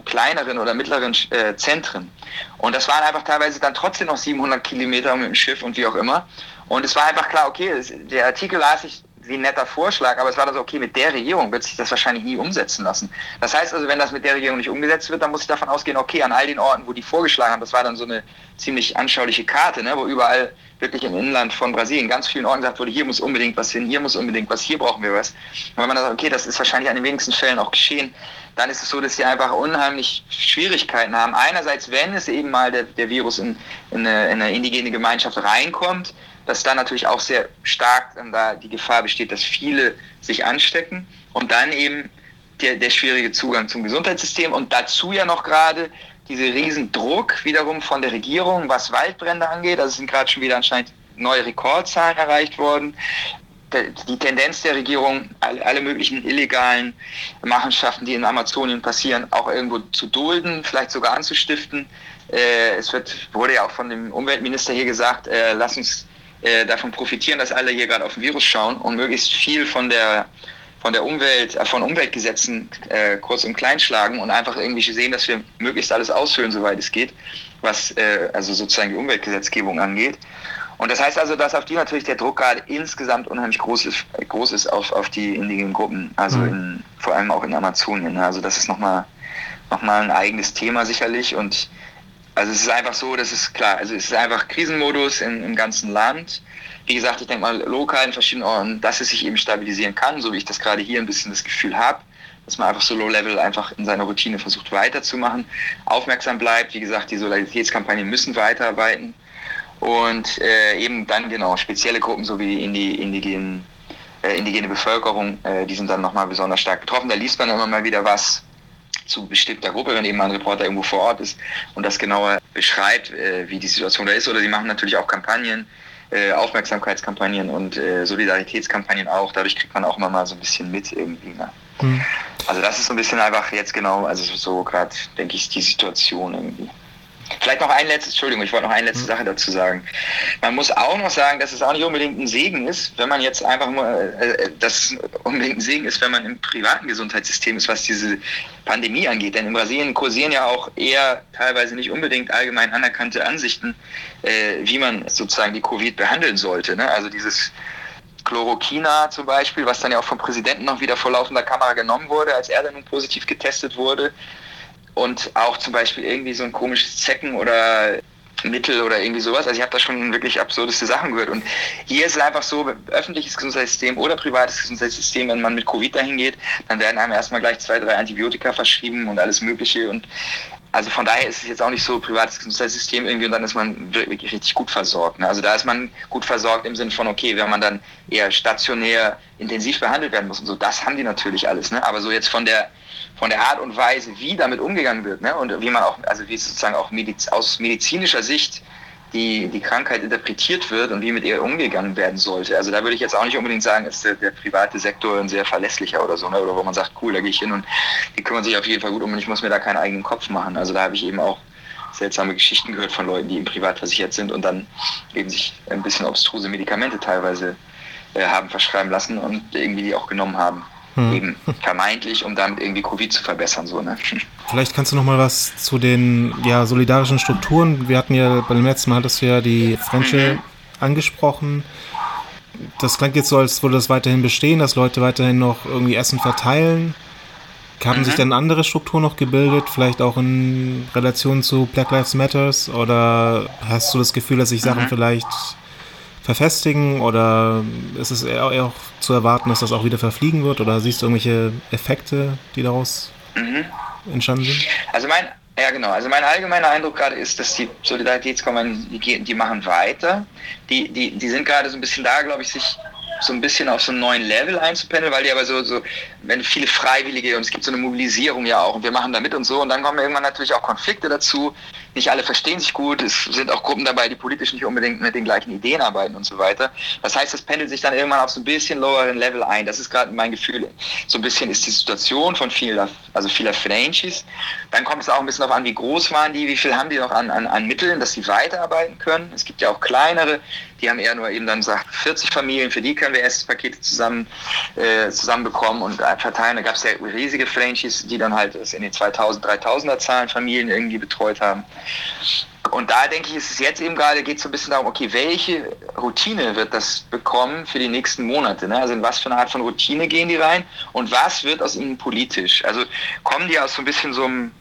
kleineren oder mittleren Zentren. Und das waren einfach teilweise dann trotzdem noch 700 Kilometer mit dem Schiff und wie auch immer. Und es war einfach klar, okay, der Artikel las ich wie ein netter Vorschlag, aber es war dann so, okay, mit der Regierung wird sich das wahrscheinlich nie umsetzen lassen. Das heißt also, wenn das mit der Regierung nicht umgesetzt wird, dann muss ich davon ausgehen, okay, an all den Orten, wo die vorgeschlagen haben, das war dann so eine ziemlich anschauliche Karte, ne, wo überall wirklich im Inland von Brasilien ganz vielen Orten gesagt wurde, hier muss unbedingt was hin, hier muss unbedingt was, hier brauchen wir was. Und wenn man sagt, okay, das ist wahrscheinlich an den wenigsten Fällen auch geschehen, dann ist es so, dass sie einfach unheimlich Schwierigkeiten haben. Einerseits, wenn es eben mal der Virus in eine indigene Gemeinschaft reinkommt, dass da natürlich auch sehr stark da die Gefahr besteht, dass viele sich anstecken und dann eben der schwierige Zugang zum Gesundheitssystem und dazu ja noch gerade diese riesen Druck wiederum von der Regierung, was Waldbrände angeht. Also es sind gerade schon wieder anscheinend neue Rekordzahlen erreicht worden. Die Tendenz der Regierung, alle möglichen illegalen Machenschaften, die in Amazonien passieren, auch irgendwo zu dulden, vielleicht sogar anzustiften. Es wurde ja auch von dem Umweltminister hier gesagt, lass uns davon profitieren, dass alle hier gerade auf den Virus schauen und möglichst viel von der von Umweltgesetzen kurz und klein schlagen und einfach irgendwie sehen, dass wir möglichst alles ausfüllen, soweit es geht, was also sozusagen die Umweltgesetzgebung angeht. Und das heißt also, dass auf die natürlich der Druck gerade insgesamt unheimlich groß ist auf die indigenen Gruppen, also vor allem auch in Amazonien. Also das ist nochmal ein eigenes Thema sicherlich. Und also es ist einfach so, das ist klar, also es ist einfach Krisenmodus im ganzen Land. Wie gesagt, ich denke mal lokal in verschiedenen Orten, dass es sich eben stabilisieren kann, so wie ich das gerade hier ein bisschen das Gefühl habe, dass man einfach so low-level einfach in seiner Routine versucht weiterzumachen, aufmerksam bleibt. Wie gesagt, die Solidaritätskampagnen müssen weiterarbeiten und eben dann genau spezielle Gruppen, so wie indigene Bevölkerung, die sind dann nochmal besonders stark betroffen. Da liest man immer mal wieder was zu bestimmter Gruppe, wenn eben ein Reporter irgendwo vor Ort ist und das genauer beschreibt, wie die Situation da ist. Oder sie machen natürlich auch Kampagnen, Aufmerksamkeitskampagnen und Solidaritätskampagnen auch. Dadurch kriegt man auch immer mal so ein bisschen mit irgendwie. Ne? Mhm. Also das ist so ein bisschen einfach jetzt genau, also so gerade, denke ich, die Situation irgendwie. Vielleicht noch eine letzte Sache dazu sagen. Man muss auch noch sagen, dass es auch nicht unbedingt ein Segen ist, wenn man jetzt einfach mal, dass es unbedingt ein Segen ist, wenn man im privaten Gesundheitssystem ist, was diese Pandemie angeht. Denn in Brasilien kursieren ja auch eher teilweise nicht unbedingt allgemein anerkannte Ansichten, wie man sozusagen die Covid behandeln sollte. Ne? Also dieses Chloroquina zum Beispiel, was dann ja auch vom Präsidenten noch wieder vor laufender Kamera genommen wurde, als er dann nun positiv getestet wurde. Und auch zum Beispiel irgendwie so ein komisches Zecken oder Mittel oder irgendwie sowas. Also ich habe da schon wirklich absurdeste Sachen gehört. Und hier ist es einfach so, öffentliches Gesundheitssystem oder privates Gesundheitssystem, wenn man mit Covid dahin geht, dann werden einem erstmal gleich 2, 3 Antibiotika verschrieben und alles Mögliche. Und also von daher ist es jetzt auch nicht so privates Gesundheitssystem irgendwie und dann ist man wirklich richtig gut versorgt. Also da ist man gut versorgt im Sinne von, okay, wenn man dann eher stationär intensiv behandelt werden muss und so, das haben die natürlich alles. Ne? Aber so jetzt von der Art und Weise, wie damit umgegangen wird, ne? Und wie man auch, also wie sozusagen auch aus medizinischer Sicht die Krankheit interpretiert wird und wie mit ihr umgegangen werden sollte. Also da würde ich jetzt auch nicht unbedingt sagen, ist der private Sektor ein sehr verlässlicher oder so, ne? Oder wo man sagt, cool, da gehe ich hin und die kümmern sich auf jeden Fall gut um und ich muss mir da keinen eigenen Kopf machen. Also da habe ich eben auch seltsame Geschichten gehört von Leuten, die eben privat versichert sind und dann eben sich ein bisschen obstruse Medikamente teilweise haben verschreiben lassen und irgendwie die auch genommen haben. Eben vermeintlich, um dann irgendwie Covid zu verbessern. So, ne? Vielleicht kannst du nochmal was zu den solidarischen Strukturen. Wir hatten ja beim letzten Mal, hattest du ja die Frente angesprochen. Das klingt jetzt so, als würde das weiterhin bestehen, dass Leute weiterhin noch irgendwie Essen verteilen. Haben sich dann andere Strukturen noch gebildet, vielleicht auch in Relation zu Black Lives Matters? Oder hast du das Gefühl, dass sich Sachen vielleicht verfestigen oder ist es eher auch zu erwarten, dass das auch wieder verfliegen wird oder siehst du irgendwelche Effekte, die daraus entstanden sind? Also mein allgemeiner Eindruck gerade ist, dass die Solidaritätskampagnen, die machen weiter. Die sind gerade so ein bisschen da, glaube ich, sich so ein bisschen auf so einen neuen Level einzupendeln, weil die aber so wenn viele Freiwillige und es gibt so eine Mobilisierung ja auch und wir machen da mit und so und dann kommen irgendwann natürlich auch Konflikte dazu, nicht alle verstehen sich gut, es sind auch Gruppen dabei, die politisch nicht unbedingt mit den gleichen Ideen arbeiten und so weiter. Das heißt, das pendelt sich dann irgendwann auf so ein bisschen loweren Level ein, das ist gerade mein Gefühl, so ein bisschen ist die Situation von vieler Frentes, dann kommt es auch ein bisschen darauf an, wie groß waren die, wie viel haben die noch an Mitteln, dass sie weiterarbeiten können, es gibt ja auch kleinere, die haben eher nur eben dann gesagt, 40 Familien, für die können wir Essenspakete zusammenbekommen und verteilen. Da gab es ja riesige Frentes, die dann halt in den 2000, 3000er Zahlen Familien irgendwie betreut haben. Und da denke ich, ist es jetzt eben gerade, geht es so ein bisschen darum, okay, welche Routine wird das bekommen für die nächsten Monate? Ne? Also in was für eine Art von Routine gehen die rein und was wird aus ihnen politisch? Also kommen die aus so ein bisschen so einem,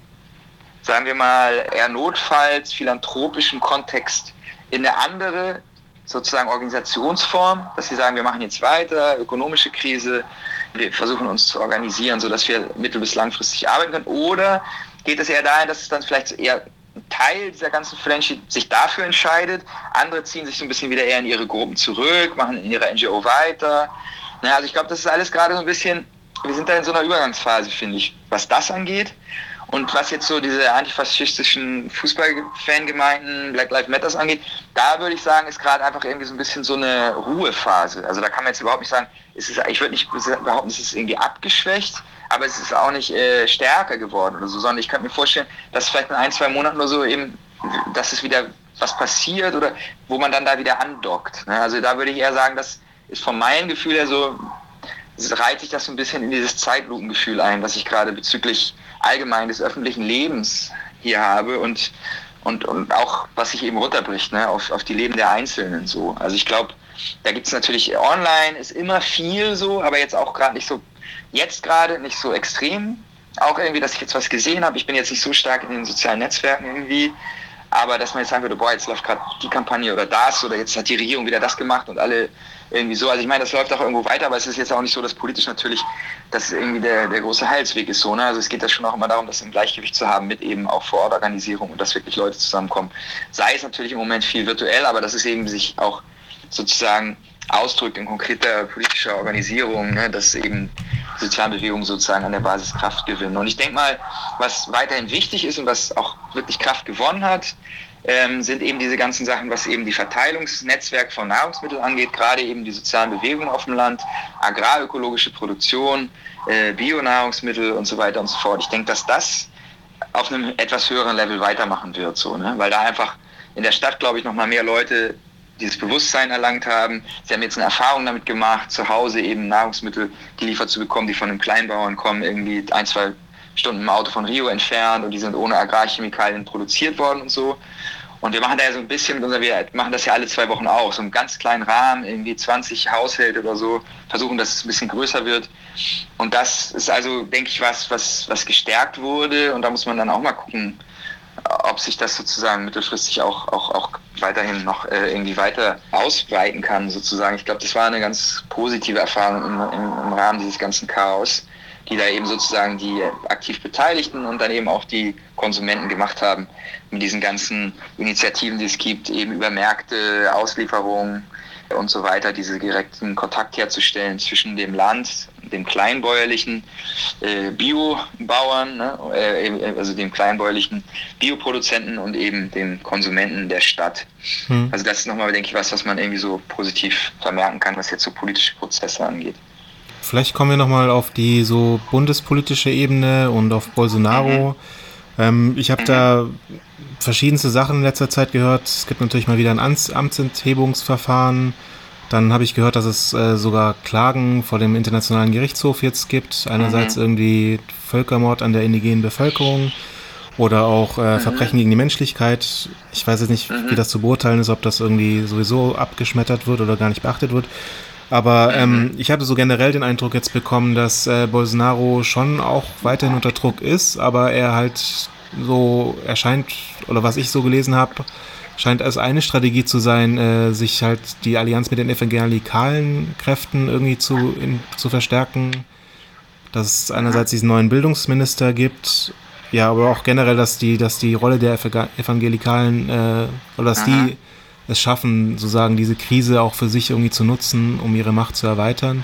sagen wir mal, eher notfalls philanthropischen Kontext in eine andere sozusagen Organisationsform, dass sie sagen, wir machen jetzt weiter, ökonomische Krise, wir versuchen uns zu organisieren, sodass wir mittel- bis langfristig arbeiten können. Oder geht es eher dahin, dass es dann vielleicht eher ein Teil dieser ganzen Franchise sich dafür entscheidet, andere ziehen sich so ein bisschen wieder eher in ihre Gruppen zurück, machen in ihrer NGO weiter. Naja, also ich glaube, das ist alles gerade so ein bisschen, wir sind da in so einer Übergangsphase, finde ich, was das angeht. Und was jetzt so diese antifaschistischen Fußballfangemeinden, Black Lives Matters angeht, da würde ich sagen, ist gerade einfach irgendwie so ein bisschen so eine Ruhephase. Also da kann man jetzt überhaupt nicht sagen, ich würde nicht behaupten, es ist irgendwie abgeschwächt, aber es ist auch nicht stärker geworden oder so, sondern ich könnte mir vorstellen, dass vielleicht in 1, 2 Monaten oder so eben, dass es wieder was passiert oder wo man dann da wieder andockt. Ne? Also da würde ich eher sagen, das ist von meinem Gefühl her so, reiht sich das so ein bisschen in dieses Zeitlupengefühl ein, was ich gerade bezüglich allgemein des öffentlichen Lebens hier habe und auch, was sich eben runterbricht, ne, auf die Leben der Einzelnen so. Also ich glaube, da gibt es natürlich online, ist immer viel so, aber jetzt auch gerade nicht so, jetzt gerade nicht so extrem. Auch irgendwie, dass ich jetzt was gesehen habe. Ich bin jetzt nicht so stark in den sozialen Netzwerken irgendwie, aber dass man jetzt sagen würde, boah, jetzt läuft gerade die Kampagne oder das oder jetzt hat die Regierung wieder das gemacht und alle irgendwie so. Also ich meine, das läuft auch irgendwo weiter, aber es ist jetzt auch nicht so, dass politisch natürlich das irgendwie der große Heilsweg ist so, ne? Also es geht ja schon auch immer darum, das im Gleichgewicht zu haben mit eben auch vor Ort Organisierung und dass wirklich Leute zusammenkommen. Sei es natürlich im Moment viel virtuell, aber dass es eben sich auch sozusagen ausdrückt in konkreter politischer Organisierung, ne? Dass eben Sozialbewegungen sozusagen an der Basis Kraft gewinnen. Und ich denke mal, was weiterhin wichtig ist und was auch wirklich Kraft gewonnen hat, sind eben diese ganzen Sachen, was eben die Verteilungsnetzwerk von Nahrungsmitteln angeht, gerade eben die sozialen Bewegungen auf dem Land, agrarökologische Produktion, Bio-Nahrungsmittel und so weiter und so fort. Ich denke, dass das auf einem etwas höheren Level weitermachen wird, so, ne? Weil da einfach in der Stadt, glaube ich, nochmal mehr Leute dieses Bewusstsein erlangt haben. Sie haben jetzt eine Erfahrung damit gemacht, zu Hause eben Nahrungsmittel geliefert zu bekommen, die von einem Kleinbauern kommen, irgendwie 1-2 Stunden im Auto von Rio entfernt und die sind ohne Agrarchemikalien produziert worden und so. Und wir machen da ja so ein bisschen, wir machen das ja alle 2 Wochen auch, so einen ganz kleinen Rahmen, irgendwie 20 Haushalte oder so, versuchen, dass es ein bisschen größer wird. Und das ist also, denke ich, was gestärkt wurde und da muss man dann auch mal gucken, ob sich das sozusagen mittelfristig auch weiterhin noch irgendwie weiter ausbreiten kann, sozusagen. Ich glaube, das war eine ganz positive Erfahrung im Rahmen dieses ganzen Chaos, die da eben sozusagen die aktiv Beteiligten und dann eben auch die Konsumenten gemacht haben mit diesen ganzen Initiativen, die es gibt, eben über Märkte, Auslieferungen und so weiter, diesen direkten Kontakt herzustellen zwischen dem Land, dem kleinbäuerlichen Biobauern, ne? Also dem kleinbäuerlichen Bioproduzenten und eben dem Konsumenten der Stadt. Hm. Also das ist nochmal, denke ich, was man irgendwie so positiv vermerken kann, was jetzt so politische Prozesse angeht. Vielleicht kommen wir nochmal auf die so bundespolitische Ebene und auf Bolsonaro. Mhm. Ich habe da verschiedenste Sachen in letzter Zeit gehört. Es gibt natürlich mal wieder ein Amtsenthebungsverfahren. Dann habe ich gehört, dass es sogar Klagen vor dem Internationalen Gerichtshof jetzt gibt. Einerseits irgendwie Völkermord an der indigenen Bevölkerung oder auch Verbrechen gegen die Menschlichkeit. Ich weiß jetzt nicht, wie das zu beurteilen ist, ob das irgendwie sowieso abgeschmettert wird oder gar nicht beachtet wird. Aber ich hatte so generell den Eindruck jetzt bekommen, dass Bolsonaro schon auch weiterhin unter Druck ist, aber er halt so erscheint, oder was ich so gelesen habe, scheint als eine Strategie zu sein, sich halt die Allianz mit den evangelikalen Kräften irgendwie zu verstärken, dass es einerseits diesen neuen Bildungsminister gibt, ja, aber auch generell, dass die Rolle der Evangelikalen, oder dass die es schaffen, sozusagen diese Krise auch für sich irgendwie zu nutzen, um ihre Macht zu erweitern.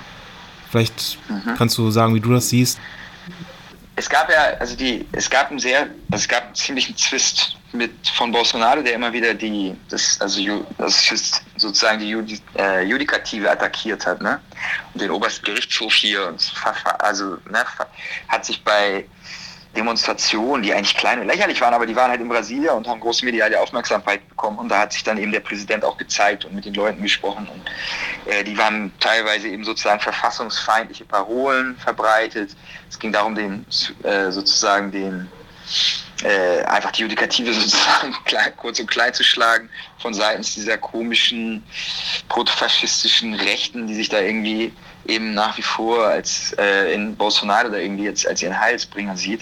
Vielleicht kannst du sagen, wie du das siehst. Es gab einen ziemlichen Zwist von Bolsonaro, der immer wieder die Judikative attackiert hat, ne? Und den obersten Gerichtshof hier und hat sich bei Demonstrationen, die eigentlich klein und lächerlich waren, aber die waren halt in Brasilien und haben große mediale Aufmerksamkeit bekommen und da hat sich dann eben der Präsident auch gezeigt und mit den Leuten gesprochen und die waren teilweise eben sozusagen verfassungsfeindliche Parolen verbreitet. Es ging darum, einfach die Judikative sozusagen kurz und klein zu schlagen von seitens dieser komischen protofaschistischen Rechten, die sich da irgendwie eben nach wie vor als in Bolsonaro da irgendwie jetzt als ihren Heilsbringer sieht.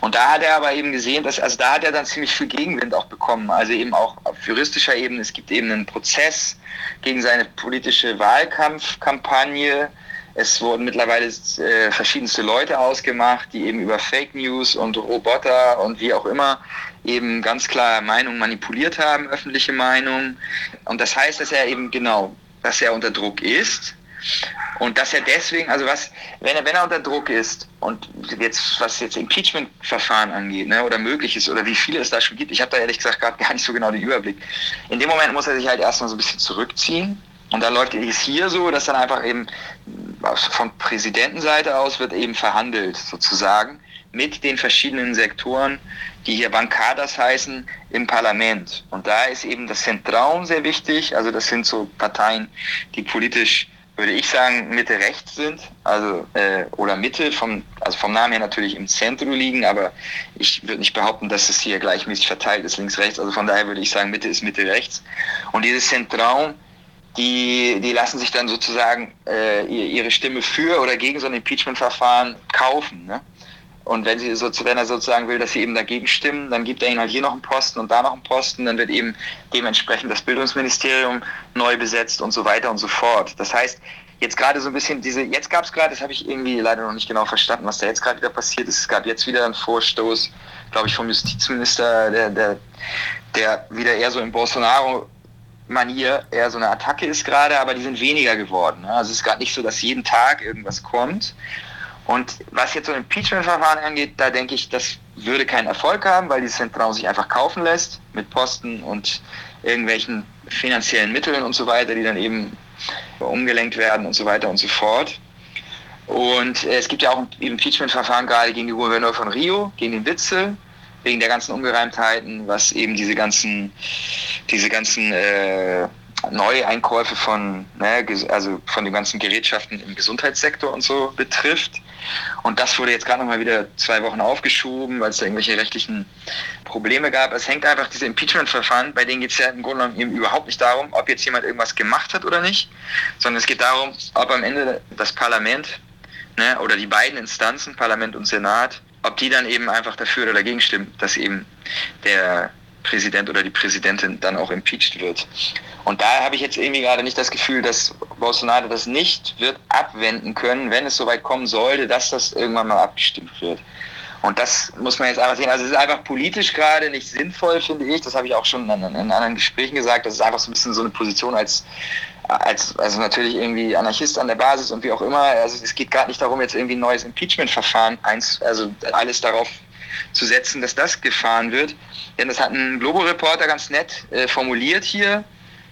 Und da hat er aber eben gesehen, da hat er dann ziemlich viel Gegenwind auch bekommen, also eben auch auf juristischer Ebene. Es gibt eben einen Prozess gegen seine politische Wahlkampfkampagne. Es wurden mittlerweile verschiedenste Leute ausgemacht, die eben über Fake News und Roboter und wie auch immer eben ganz klar Meinung manipuliert haben, öffentliche Meinung. Und das heißt, dass er eben dass er unter Druck ist. Und dass er deswegen, wenn er unter Druck ist und jetzt, was jetzt Impeachment-Verfahren angeht, ne, oder möglich ist oder wie viele es da schon gibt, ich habe da ehrlich gesagt gerade gar nicht so genau den Überblick. In dem Moment muss er sich halt erstmal so ein bisschen zurückziehen und dann läuft es hier so, dass dann einfach eben von Präsidentenseite aus wird eben verhandelt sozusagen mit den verschiedenen Sektoren, die hier Bancadas heißen, im Parlament. Und da ist eben das Centrão sehr wichtig, also das sind so Parteien, die politisch würde ich sagen, Mitte rechts sind, also oder Mitte, vom Namen her natürlich im Zentrum liegen, aber ich würde nicht behaupten, dass es hier gleichmäßig verteilt ist, links, rechts, also von daher würde ich sagen, Mitte ist Mitte rechts. Und dieses Centrão, die lassen sich dann sozusagen ihre Stimme für oder gegen so ein Impeachment-Verfahren kaufen, ne? Und wenn er sozusagen will, dass sie eben dagegen stimmen, dann gibt er ihnen halt hier noch einen Posten und da noch einen Posten, dann wird eben dementsprechend das Bildungsministerium neu besetzt und so weiter und so fort. Das heißt, jetzt gerade so ein bisschen jetzt gab es gerade, das habe ich irgendwie leider noch nicht genau verstanden, was da jetzt gerade wieder passiert ist. Es gab jetzt wieder einen Vorstoß, glaube ich, vom Justizminister, der wieder eher so in Bolsonaro-Manier eher so eine Attacke ist gerade, aber die sind weniger geworden. Ne? Also es ist gerade nicht so, dass jeden Tag irgendwas kommt. Und was jetzt so ein Impeachment-Verfahren angeht, da denke ich, das würde keinen Erfolg haben, weil die Centrão sich einfach kaufen lässt mit Posten und irgendwelchen finanziellen Mitteln und so weiter, die dann eben umgelenkt werden und so weiter und so fort. Und es gibt ja auch ein Impeachment-Verfahren gerade gegen den Gouverneur von Rio, gegen den Witzel, wegen der ganzen Ungereimtheiten, was eben diese ganzen Neueinkäufe von den ganzen Gerätschaften im Gesundheitssektor und so betrifft. Und das wurde jetzt gerade nochmal wieder 2 Wochen aufgeschoben, weil es da irgendwelche rechtlichen Probleme gab. Es hängt einfach diese Impeachment-Verfahren, bei denen geht es ja im Grunde genommen eben überhaupt nicht darum, ob jetzt jemand irgendwas gemacht hat oder nicht, sondern es geht darum, ob am Ende das Parlament, ne, oder die beiden Instanzen, Parlament und Senat, ob die dann eben einfach dafür oder dagegen stimmen, dass eben der Präsident oder die Präsidentin dann auch impeached wird. Und da habe ich jetzt irgendwie gerade nicht das Gefühl, dass Bolsonaro das nicht wird abwenden können, wenn es soweit kommen sollte, dass das irgendwann mal abgestimmt wird. Und das muss man jetzt einfach sehen. Also es ist einfach politisch gerade nicht sinnvoll, finde ich. Das habe ich auch schon in anderen Gesprächen gesagt. Das ist einfach so ein bisschen so eine Position als natürlich irgendwie Anarchist an der Basis und wie auch immer. Also es geht gerade nicht darum, jetzt irgendwie ein neues Impeachment-Verfahren, also alles darauf zu setzen, dass das gefahren wird. Denn das hat ein Globo-Reporter ganz nett formuliert hier,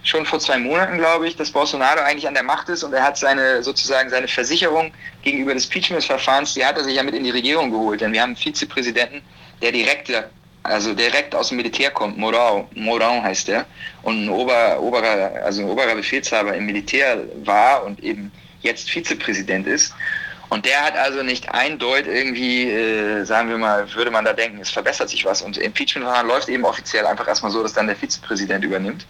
schon vor 2 Monaten, glaube ich, dass Bolsonaro eigentlich an der Macht ist und er hat seine Versicherung gegenüber des Impeachment-Verfahrens, die hat er sich ja mit in die Regierung geholt. Denn wir haben einen Vizepräsidenten, der direkt aus dem Militär kommt, Mourão heißt der, und ein oberer Befehlshaber im Militär war und eben jetzt Vizepräsident ist. Und der hat also nicht ein Deut irgendwie, sagen wir mal, würde man da denken, es verbessert sich was. Und Impeachment-Verfahren läuft eben offiziell einfach erstmal so, dass dann der Vizepräsident übernimmt.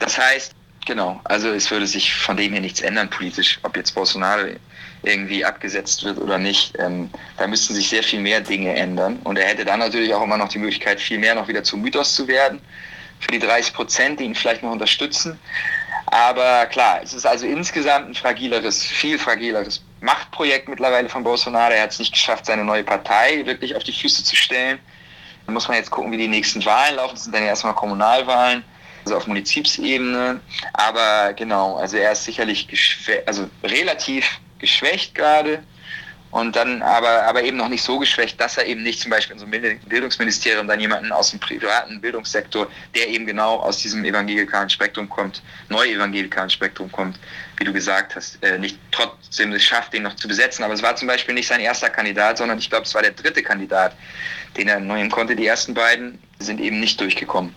Das heißt, genau, also es würde sich von dem her nichts ändern politisch, ob jetzt Bolsonaro irgendwie abgesetzt wird oder nicht. Da müssten sich sehr viel mehr Dinge ändern. Und er hätte dann natürlich auch immer noch die Möglichkeit, viel mehr noch wieder zum Mythos zu werden, für die 30%, die ihn vielleicht noch unterstützen. Aber klar, es ist also insgesamt ein viel fragileres Machtprojekt mittlerweile von Bolsonaro. Er hat es nicht geschafft, seine neue Partei wirklich auf die Füße zu stellen. Dann muss man jetzt gucken, wie die nächsten Wahlen laufen. Das sind dann ja erstmal Kommunalwahlen, also auf Munizipsebene. Aber genau, also er ist sicherlich relativ geschwächt gerade. Und dann aber eben noch nicht so geschwächt, dass er eben nicht zum Beispiel in so einem Bildungsministerium dann jemanden aus dem privaten Bildungssektor, der eben genau aus diesem neu-evangelikalen Spektrum kommt, wie du gesagt hast, nicht trotzdem es schafft, den noch zu besetzen. Aber es war zum Beispiel nicht sein erster Kandidat, sondern ich glaube, es war der 3. Kandidat, den er nehmen konnte. Die ersten beiden sind eben nicht durchgekommen.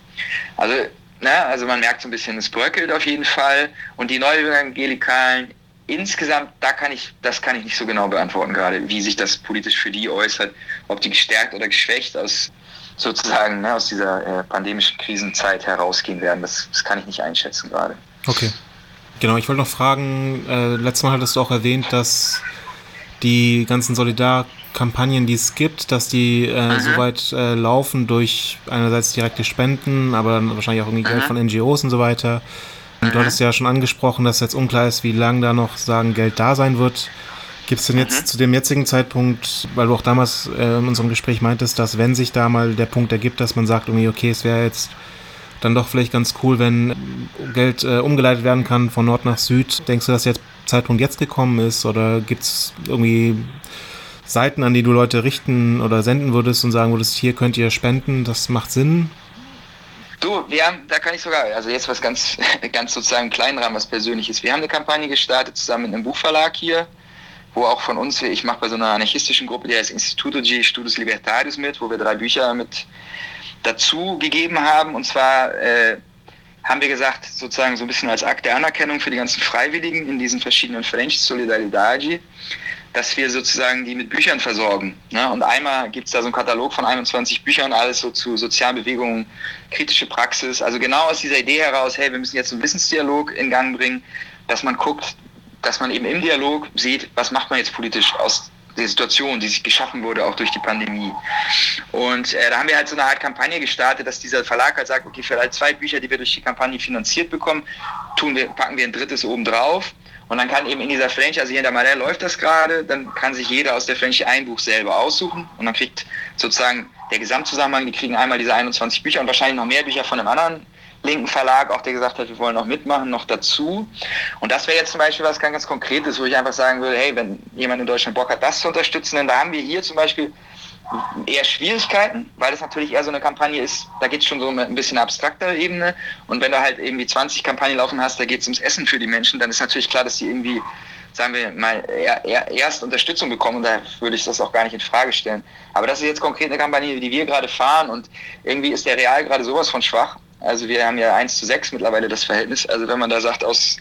Also man merkt so ein bisschen, es bröckelt auf jeden Fall. Und die Neu-Evangelikalen insgesamt, das kann ich nicht so genau beantworten gerade, wie sich das politisch für die äußert, ob die gestärkt oder geschwächt aus dieser pandemischen Krisenzeit herausgehen werden. Das kann ich nicht einschätzen gerade. Okay. Genau, ich wollte noch fragen, letztes Mal hattest du auch erwähnt, dass die ganzen Solidarkampagnen, die es gibt, dass die soweit laufen durch einerseits direkte Spenden, aber dann wahrscheinlich auch irgendwie Geld von NGOs und so weiter. Du hattest ja schon angesprochen, dass jetzt unklar ist, wie lange da noch Geld da sein wird. Gibt es denn jetzt zu dem jetzigen Zeitpunkt, weil du auch damals in unserem Gespräch meintest, dass wenn sich da mal der Punkt ergibt, dass man sagt, okay, es wäre jetzt dann doch vielleicht ganz cool, wenn Geld umgeleitet werden kann von Nord nach Süd. Denkst du, dass der Zeitpunkt jetzt gekommen ist oder gibt es irgendwie Seiten, an die du Leute richten oder senden würdest und sagen würdest, hier könnt ihr spenden, das macht Sinn? Du, da kann ich sogar, also jetzt was ganz, ganz sozusagen kleinen Rahmen, was Persönliches. Wir haben eine Kampagne gestartet zusammen mit einem Buchverlag hier, wo auch von uns, ich mache bei so einer anarchistischen Gruppe, die heißt Instituto de Estudos Libertários mit, wo wir 3 Bücher mit dazu gegeben haben. Und zwar haben wir gesagt, sozusagen so ein bisschen als Akt der Anerkennung für die ganzen Freiwilligen in diesen verschiedenen Frentes de Solidariedade, dass wir sozusagen die mit Büchern versorgen. Ne? Und einmal gibt es da so einen Katalog von 21 Büchern, alles so zu sozialen Bewegungen, kritische Praxis. Also genau aus dieser Idee heraus, hey, wir müssen jetzt einen Wissensdialog in Gang bringen, dass man guckt, dass man eben im Dialog sieht, was macht man jetzt politisch aus der Situation, die sich geschaffen wurde, auch durch die Pandemie. Und da haben wir halt so eine Art Kampagne gestartet, dass dieser Verlag halt sagt, okay, für alle 2 Bücher, die wir durch die Kampagne finanziert bekommen, packen wir ein 3. oben drauf. Und dann kann eben in dieser Franchise, also hier in der Maré läuft das gerade, dann kann sich jeder aus der Franchise ein Buch selber aussuchen und dann kriegt sozusagen der Gesamtzusammenhang, die kriegen einmal diese 21 Bücher und wahrscheinlich noch mehr Bücher von einem anderen linken Verlag, auch der gesagt hat, wir wollen noch mitmachen, noch dazu. Und das wäre jetzt zum Beispiel was ganz Konkretes, wo ich einfach sagen würde, hey, wenn jemand in Deutschland Bock hat, das zu unterstützen, denn da haben wir hier zum Beispiel eher Schwierigkeiten, weil das natürlich eher so eine Kampagne ist, da geht es schon so um ein bisschen abstrakter Ebene. Und wenn du halt irgendwie 20 Kampagnen laufen hast, da geht es ums Essen für die Menschen, dann ist natürlich klar, dass die irgendwie, sagen wir mal, erst Unterstützung bekommen, und da würde ich das auch gar nicht in Frage stellen. Aber das ist jetzt konkret eine Kampagne, die wir gerade fahren, und irgendwie ist der Real gerade sowas von schwach. Also wir haben ja 1:6 mittlerweile das Verhältnis. Also wenn man da sagt, aus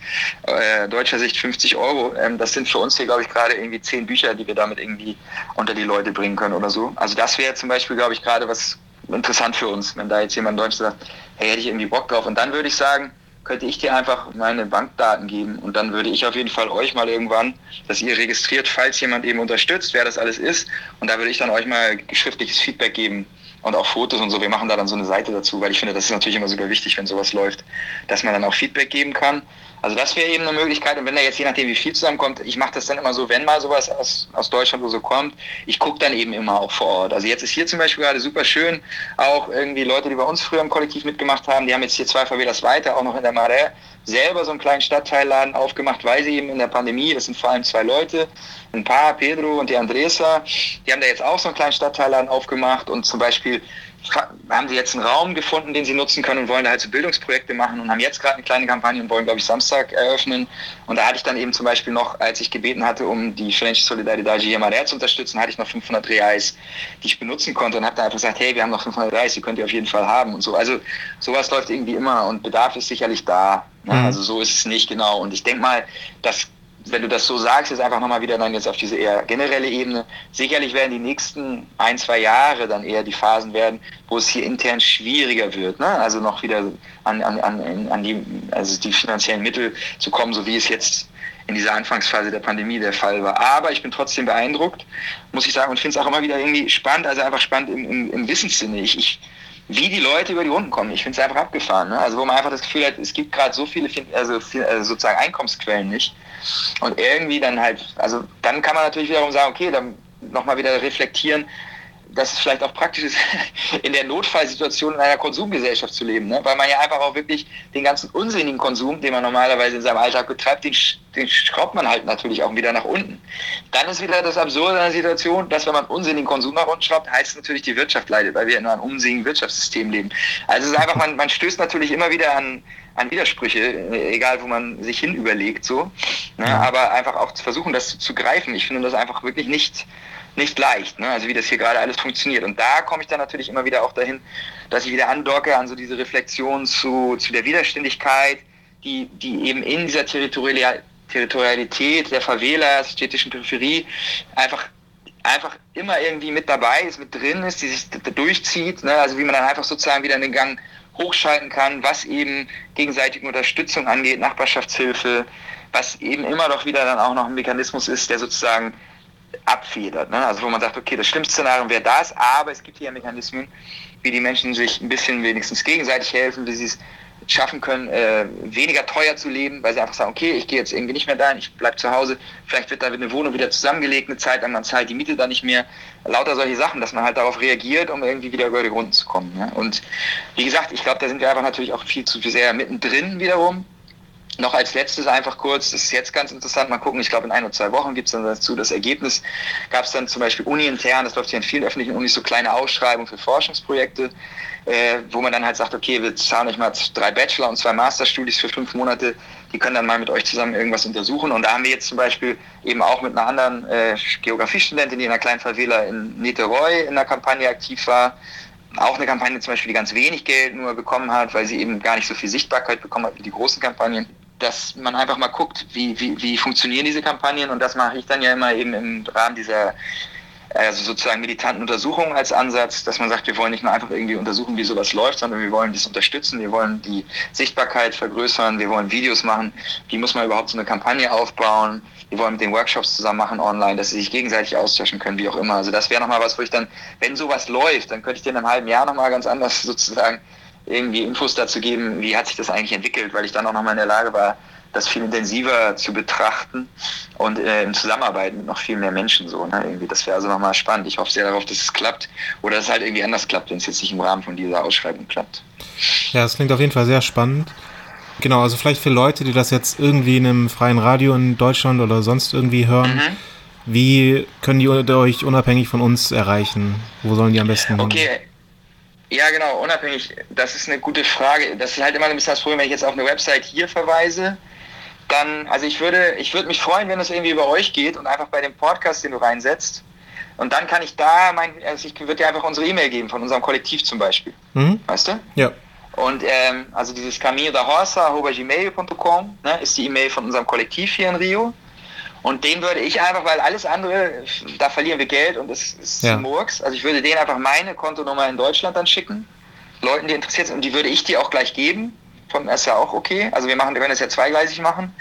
deutscher Sicht 50€, das sind für uns hier, glaube ich, gerade irgendwie 10 Bücher, die wir damit irgendwie unter die Leute bringen können oder so. Also das wäre zum Beispiel, glaube ich, gerade was interessant für uns, wenn da jetzt jemand in Deutschland sagt, hey, hätte ich irgendwie Bock drauf. Und dann würde ich sagen, könnte ich dir einfach meine Bankdaten geben, und dann würde ich auf jeden Fall euch mal irgendwann, dass ihr registriert, falls jemand eben unterstützt, wer das alles ist. Und da würde ich dann euch mal schriftliches Feedback geben. Und auch Fotos und so, wir machen da dann so eine Seite dazu, weil ich finde, das ist natürlich immer super wichtig, wenn sowas läuft, dass man dann auch Feedback geben kann. Also das wäre eben eine Möglichkeit, und wenn da jetzt, je nachdem wie viel zusammenkommt, ich mache das dann immer so, wenn mal sowas aus Deutschland oder so kommt, ich gucke dann eben immer auch vor Ort. Also jetzt ist hier zum Beispiel gerade super schön, auch irgendwie Leute, die bei uns früher im Kollektiv mitgemacht haben, die haben jetzt hier 2 Favelas weiter, auch noch in der Maré, selber so einen kleinen Stadtteilladen aufgemacht, weil sie eben in der Pandemie, das sind vor allem 2 Leute, ein Paar, Pedro und die Andresa, die haben da jetzt auch so einen kleinen Stadtteilladen aufgemacht, und zum Beispiel haben sie jetzt einen Raum gefunden, den sie nutzen können, und wollen da halt so Bildungsprojekte machen und haben jetzt gerade eine kleine Kampagne und wollen, glaube ich, Samstag eröffnen. Und da hatte ich dann eben zum Beispiel noch, als ich gebeten hatte, um die Frentes de Solidariedade hier mal zu unterstützen, hatte ich noch 500 Reais, die ich benutzen konnte, und habe dann einfach gesagt, hey, wir haben noch 500 Reais, die könnt ihr auf jeden Fall haben und so. Also sowas läuft irgendwie immer, und Bedarf ist sicherlich da. Ne? Mhm. Also so ist es nicht, genau. Und ich denke mal, dass, wenn du das so sagst, ist einfach nochmal wieder dann jetzt auf diese eher generelle Ebene. Sicherlich werden die nächsten 1-2 Jahre dann eher die Phasen werden, wo es hier intern schwieriger wird. Ne? Also noch wieder an die, also die finanziellen Mittel zu kommen, so wie es jetzt in dieser Anfangsphase der Pandemie der Fall war. Aber ich bin trotzdem beeindruckt, muss ich sagen, und finde es auch immer wieder irgendwie spannend, also einfach spannend im Wissenssinne. Wie die Leute über die Runden kommen. Ich finde es einfach abgefahren. Ne? Also wo man einfach das Gefühl hat, es gibt gerade so viele sozusagen Einkommensquellen nicht. Und irgendwie dann halt, also dann kann man natürlich wiederum sagen, okay, dann nochmal wieder reflektieren, dass es vielleicht auch praktisch ist, in der Notfallsituation in einer Konsumgesellschaft zu leben. Ne? Weil man ja einfach auch wirklich den ganzen unsinnigen Konsum, den man normalerweise in seinem Alltag betreibt, den schraubt man halt natürlich auch wieder nach unten. Dann ist wieder das Absurde an der Situation, dass wenn man unsinnigen Konsum nach unten schraubt, heißt es natürlich, die Wirtschaft leidet, weil wir in einem unsinnigen Wirtschaftssystem leben. Also es ist einfach, man stößt natürlich immer wieder an Widersprüche, egal wo man sich hin überlegt, so. Ne? Aber einfach auch zu versuchen, das zu greifen. Ich finde das einfach wirklich nicht leicht, ne? Also wie das hier gerade alles funktioniert. Und da komme ich dann natürlich immer wieder auch dahin, dass ich wieder andocke an so diese Reflexion zu der Widerständigkeit, die eben in dieser Territorialität der Favelas, städtischen Peripherie einfach immer irgendwie mit dabei ist, mit drin ist, die sich durchzieht, ne? Also wie man dann einfach sozusagen wieder in den Gang hochschalten kann, was eben gegenseitige Unterstützung angeht, Nachbarschaftshilfe, was eben immer doch wieder dann auch noch ein Mechanismus ist, der sozusagen abfedert. Ne? Also wo man sagt, okay, das schlimmste Szenario wäre das, aber es gibt hier Mechanismen, wie die Menschen sich ein bisschen wenigstens gegenseitig helfen, wie sie es schaffen können, weniger teuer zu leben, weil sie einfach sagen, okay, ich gehe jetzt irgendwie nicht mehr dahin, ich bleibe zu Hause, vielleicht wird da eine Wohnung wieder zusammengelegt, eine Zeit lang, man zahlt die Miete da nicht mehr, lauter solche Sachen, dass man halt darauf reagiert, um irgendwie wieder über die Runden zu kommen. Ne? Und wie gesagt, ich glaube, da sind wir einfach natürlich auch viel zu sehr mittendrin wiederum. Noch als letztes einfach kurz, das ist jetzt ganz interessant, mal gucken, ich glaube in 1 oder 2 Wochen gibt es dann dazu das Ergebnis, gab es dann zum Beispiel uni-intern, das läuft hier in vielen öffentlichen Unis, so kleine Ausschreibungen für Forschungsprojekte, wo man dann halt sagt, okay, wir zahlen euch mal 3 Bachelor- und 2 Masterstudies für 5 Monate, die können dann mal mit euch zusammen irgendwas untersuchen. Und da haben wir jetzt zum Beispiel eben auch mit einer anderen Geografiestudentin, die in einer kleinen Favela in Niterói in einer Kampagne aktiv war, Auch eine Kampagne zum Beispiel, die ganz wenig Geld nur bekommen hat, weil sie eben gar nicht so viel Sichtbarkeit bekommen hat wie die großen Kampagnen. Dass man einfach mal guckt, wie funktionieren diese Kampagnen, und das mache ich dann ja immer eben im Rahmen dieser also sozusagen militanten Untersuchungen als Ansatz, dass man sagt, wir wollen nicht nur einfach irgendwie untersuchen, wie sowas läuft, sondern wir wollen das unterstützen, wir wollen die Sichtbarkeit vergrößern, wir wollen Videos machen, wie muss man überhaupt so eine Kampagne aufbauen, wir wollen mit den Workshops zusammen machen online, dass sie sich gegenseitig austauschen können, wie auch immer. Also das wäre nochmal was, wo ich dann, wenn sowas läuft, dann könnte ich dir in einem halben Jahr nochmal ganz anders sozusagen irgendwie Infos dazu geben, wie hat sich das eigentlich entwickelt, weil ich dann auch nochmal in der Lage war, das viel intensiver zu betrachten und in Zusammenarbeit mit noch viel mehr Menschen so. Ne? Irgendwie, das wäre also nochmal spannend. Ich hoffe sehr darauf, dass es klappt oder dass es halt irgendwie anders klappt, wenn es jetzt nicht im Rahmen von dieser Ausschreibung klappt. Ja, das klingt auf jeden Fall sehr spannend. Genau, also vielleicht für Leute, die das jetzt irgendwie in einem freien Radio in Deutschland oder sonst irgendwie hören, wie können die euch unabhängig von uns erreichen? Wo sollen die am besten hin? Okay. Ja, genau, unabhängig. Das ist eine gute Frage. Das ist halt immer ein bisschen das Problem, wenn ich jetzt auf eine Website hier verweise, dann, also ich würde mich freuen, wenn es irgendwie über euch geht und einfach bei dem Podcast, den du reinsetzt. Und dann kann ich da, ich würde dir einfach unsere E-Mail geben, von unserem Kollektiv zum Beispiel. Mhm. Weißt du? Ja. Und also dieses Caminho da Roça, @gmail.com, ne, ist die E-Mail von unserem Kollektiv hier in Rio. Und den würde ich einfach, weil alles andere, da verlieren wir Geld und es ist Murks. Also ich würde denen einfach meine Kontonummer in Deutschland dann schicken, Leuten, die interessiert sind, und die würde ich dir auch gleich geben. Von ist ja auch okay. Also wir können das ja zweigleisig machen.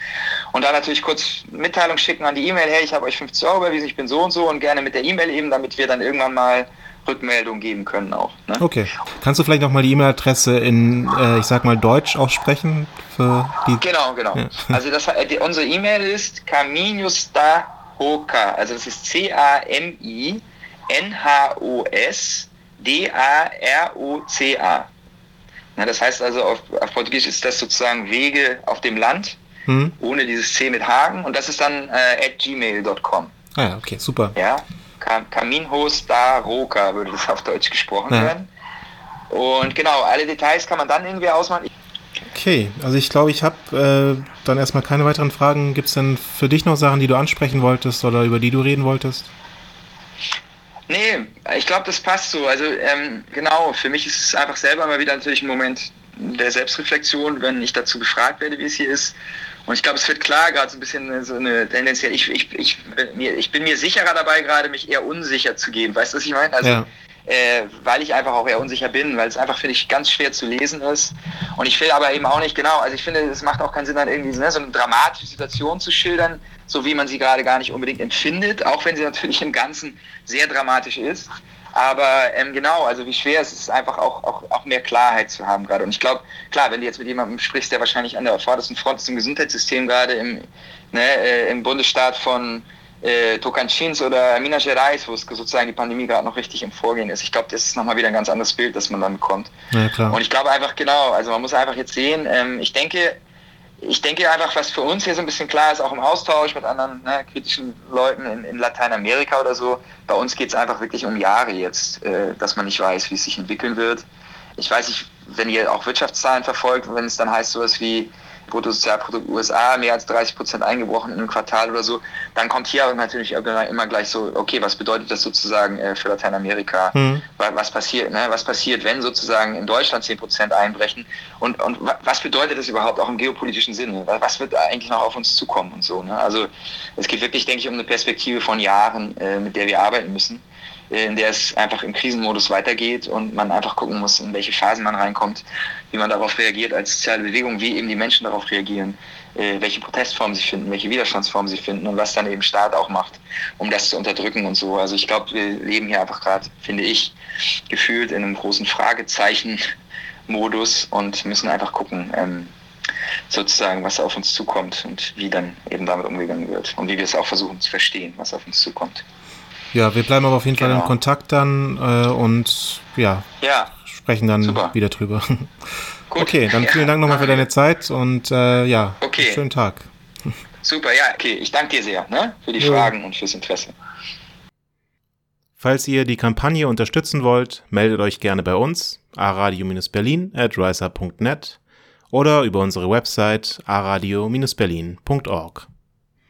Und dann natürlich kurz Mitteilung schicken an die E-Mail, hey, ich habe euch 50 Euro überwiesen, ich bin so und gerne mit der E-Mail eben, damit wir dann irgendwann mal Rückmeldung geben können auch. Ne? Okay. Kannst du vielleicht nochmal die E-Mail-Adresse in, ich sag mal, Deutsch aussprechen? Genau. Ja. Also unsere E-Mail ist Caminhos da Roça. Also das ist CAMINHOSDAROCA. Na, das heißt also auf Portugiesisch ist das sozusagen Wege auf dem Land, ohne dieses C mit Haken, und das ist dann @gmail.com. Ah ja, okay, super. Ja. Caminhos da Roça würde das auf Deutsch gesprochen werden. Und genau, alle Details kann man dann irgendwie ausmachen. Okay, also ich glaube, ich habe dann erstmal keine weiteren Fragen. Gibt es denn für dich noch Sachen, die du ansprechen wolltest oder über die du reden wolltest? Nee, ich glaube, das passt so. Also genau, für mich ist es einfach selber immer wieder natürlich ein Moment der Selbstreflexion, wenn ich dazu gefragt werde, wie es hier ist. Und ich glaube, es wird klar, gerade so ein bisschen so eine tendenziell, ich bin mir sicherer dabei, gerade mich eher unsicher zu geben. Weißt du, was ich meine? Also, weil ich einfach auch eher unsicher bin, weil es einfach, finde ich, ganz schwer zu lesen ist. Und ich will aber eben auch nicht, genau, also ich finde, es macht auch keinen Sinn, dann irgendwie so eine dramatische Situation zu schildern, so wie man sie gerade gar nicht unbedingt empfindet, auch wenn sie natürlich im Ganzen sehr dramatisch ist. Aber genau, also wie schwer es ist, einfach auch mehr Klarheit zu haben gerade. Und ich glaube, klar, wenn du jetzt mit jemandem sprichst, der wahrscheinlich an der vordersten Front ist im Gesundheitssystem gerade im Bundesstaat von Tocantins oder Minas Gerais, wo es sozusagen die Pandemie gerade noch richtig im Vorgehen ist. Ich glaube, das ist nochmal wieder ein ganz anderes Bild, das man dann bekommt. Ja, klar. Und ich glaube einfach, genau, also man muss einfach jetzt sehen, ich denke einfach, was für uns hier so ein bisschen klar ist, auch im Austausch mit anderen kritischen Leuten in Lateinamerika oder so, bei uns geht es einfach wirklich um Jahre jetzt, dass man nicht weiß, wie es sich entwickeln wird. Ich weiß nicht, wenn ihr auch Wirtschaftszahlen verfolgt, wenn es dann heißt sowas wie Bruttosozialprodukt USA, mehr als 30% eingebrochen im Quartal oder so, dann kommt hier natürlich immer gleich so, okay, was bedeutet das sozusagen für Lateinamerika? Was passiert, ne? Was passiert, wenn sozusagen in Deutschland 10% einbrechen? Und was bedeutet das überhaupt auch im geopolitischen Sinne? Was wird eigentlich noch auf uns zukommen und so? Ne? Also es geht wirklich, denke ich, um eine Perspektive von Jahren, mit der wir arbeiten müssen, in der es einfach im Krisenmodus weitergeht und man einfach gucken muss, in welche Phasen man reinkommt, wie man darauf reagiert als soziale Bewegung, wie eben die Menschen darauf reagieren, welche Protestformen sie finden, welche Widerstandsformen sie finden und was dann eben Staat auch macht, um das zu unterdrücken und so. Also ich glaube, wir leben hier einfach gerade, finde ich, gefühlt in einem großen Fragezeichen-Modus und müssen einfach gucken, sozusagen, was auf uns zukommt und wie dann eben damit umgegangen wird und wie wir es auch versuchen zu verstehen, was auf uns zukommt. Ja, wir bleiben aber auf jeden Fall in Kontakt dann und sprechen dann wieder drüber. Gut. Okay, dann vielen Dank nochmal für deine Zeit und einen schönen Tag. Super, ja, okay. Ich danke dir sehr für die Fragen und fürs Interesse. Falls ihr die Kampagne unterstützen wollt, meldet euch gerne bei uns, aradio-berlin@riser.net oder über unsere Website aradio-berlin.org.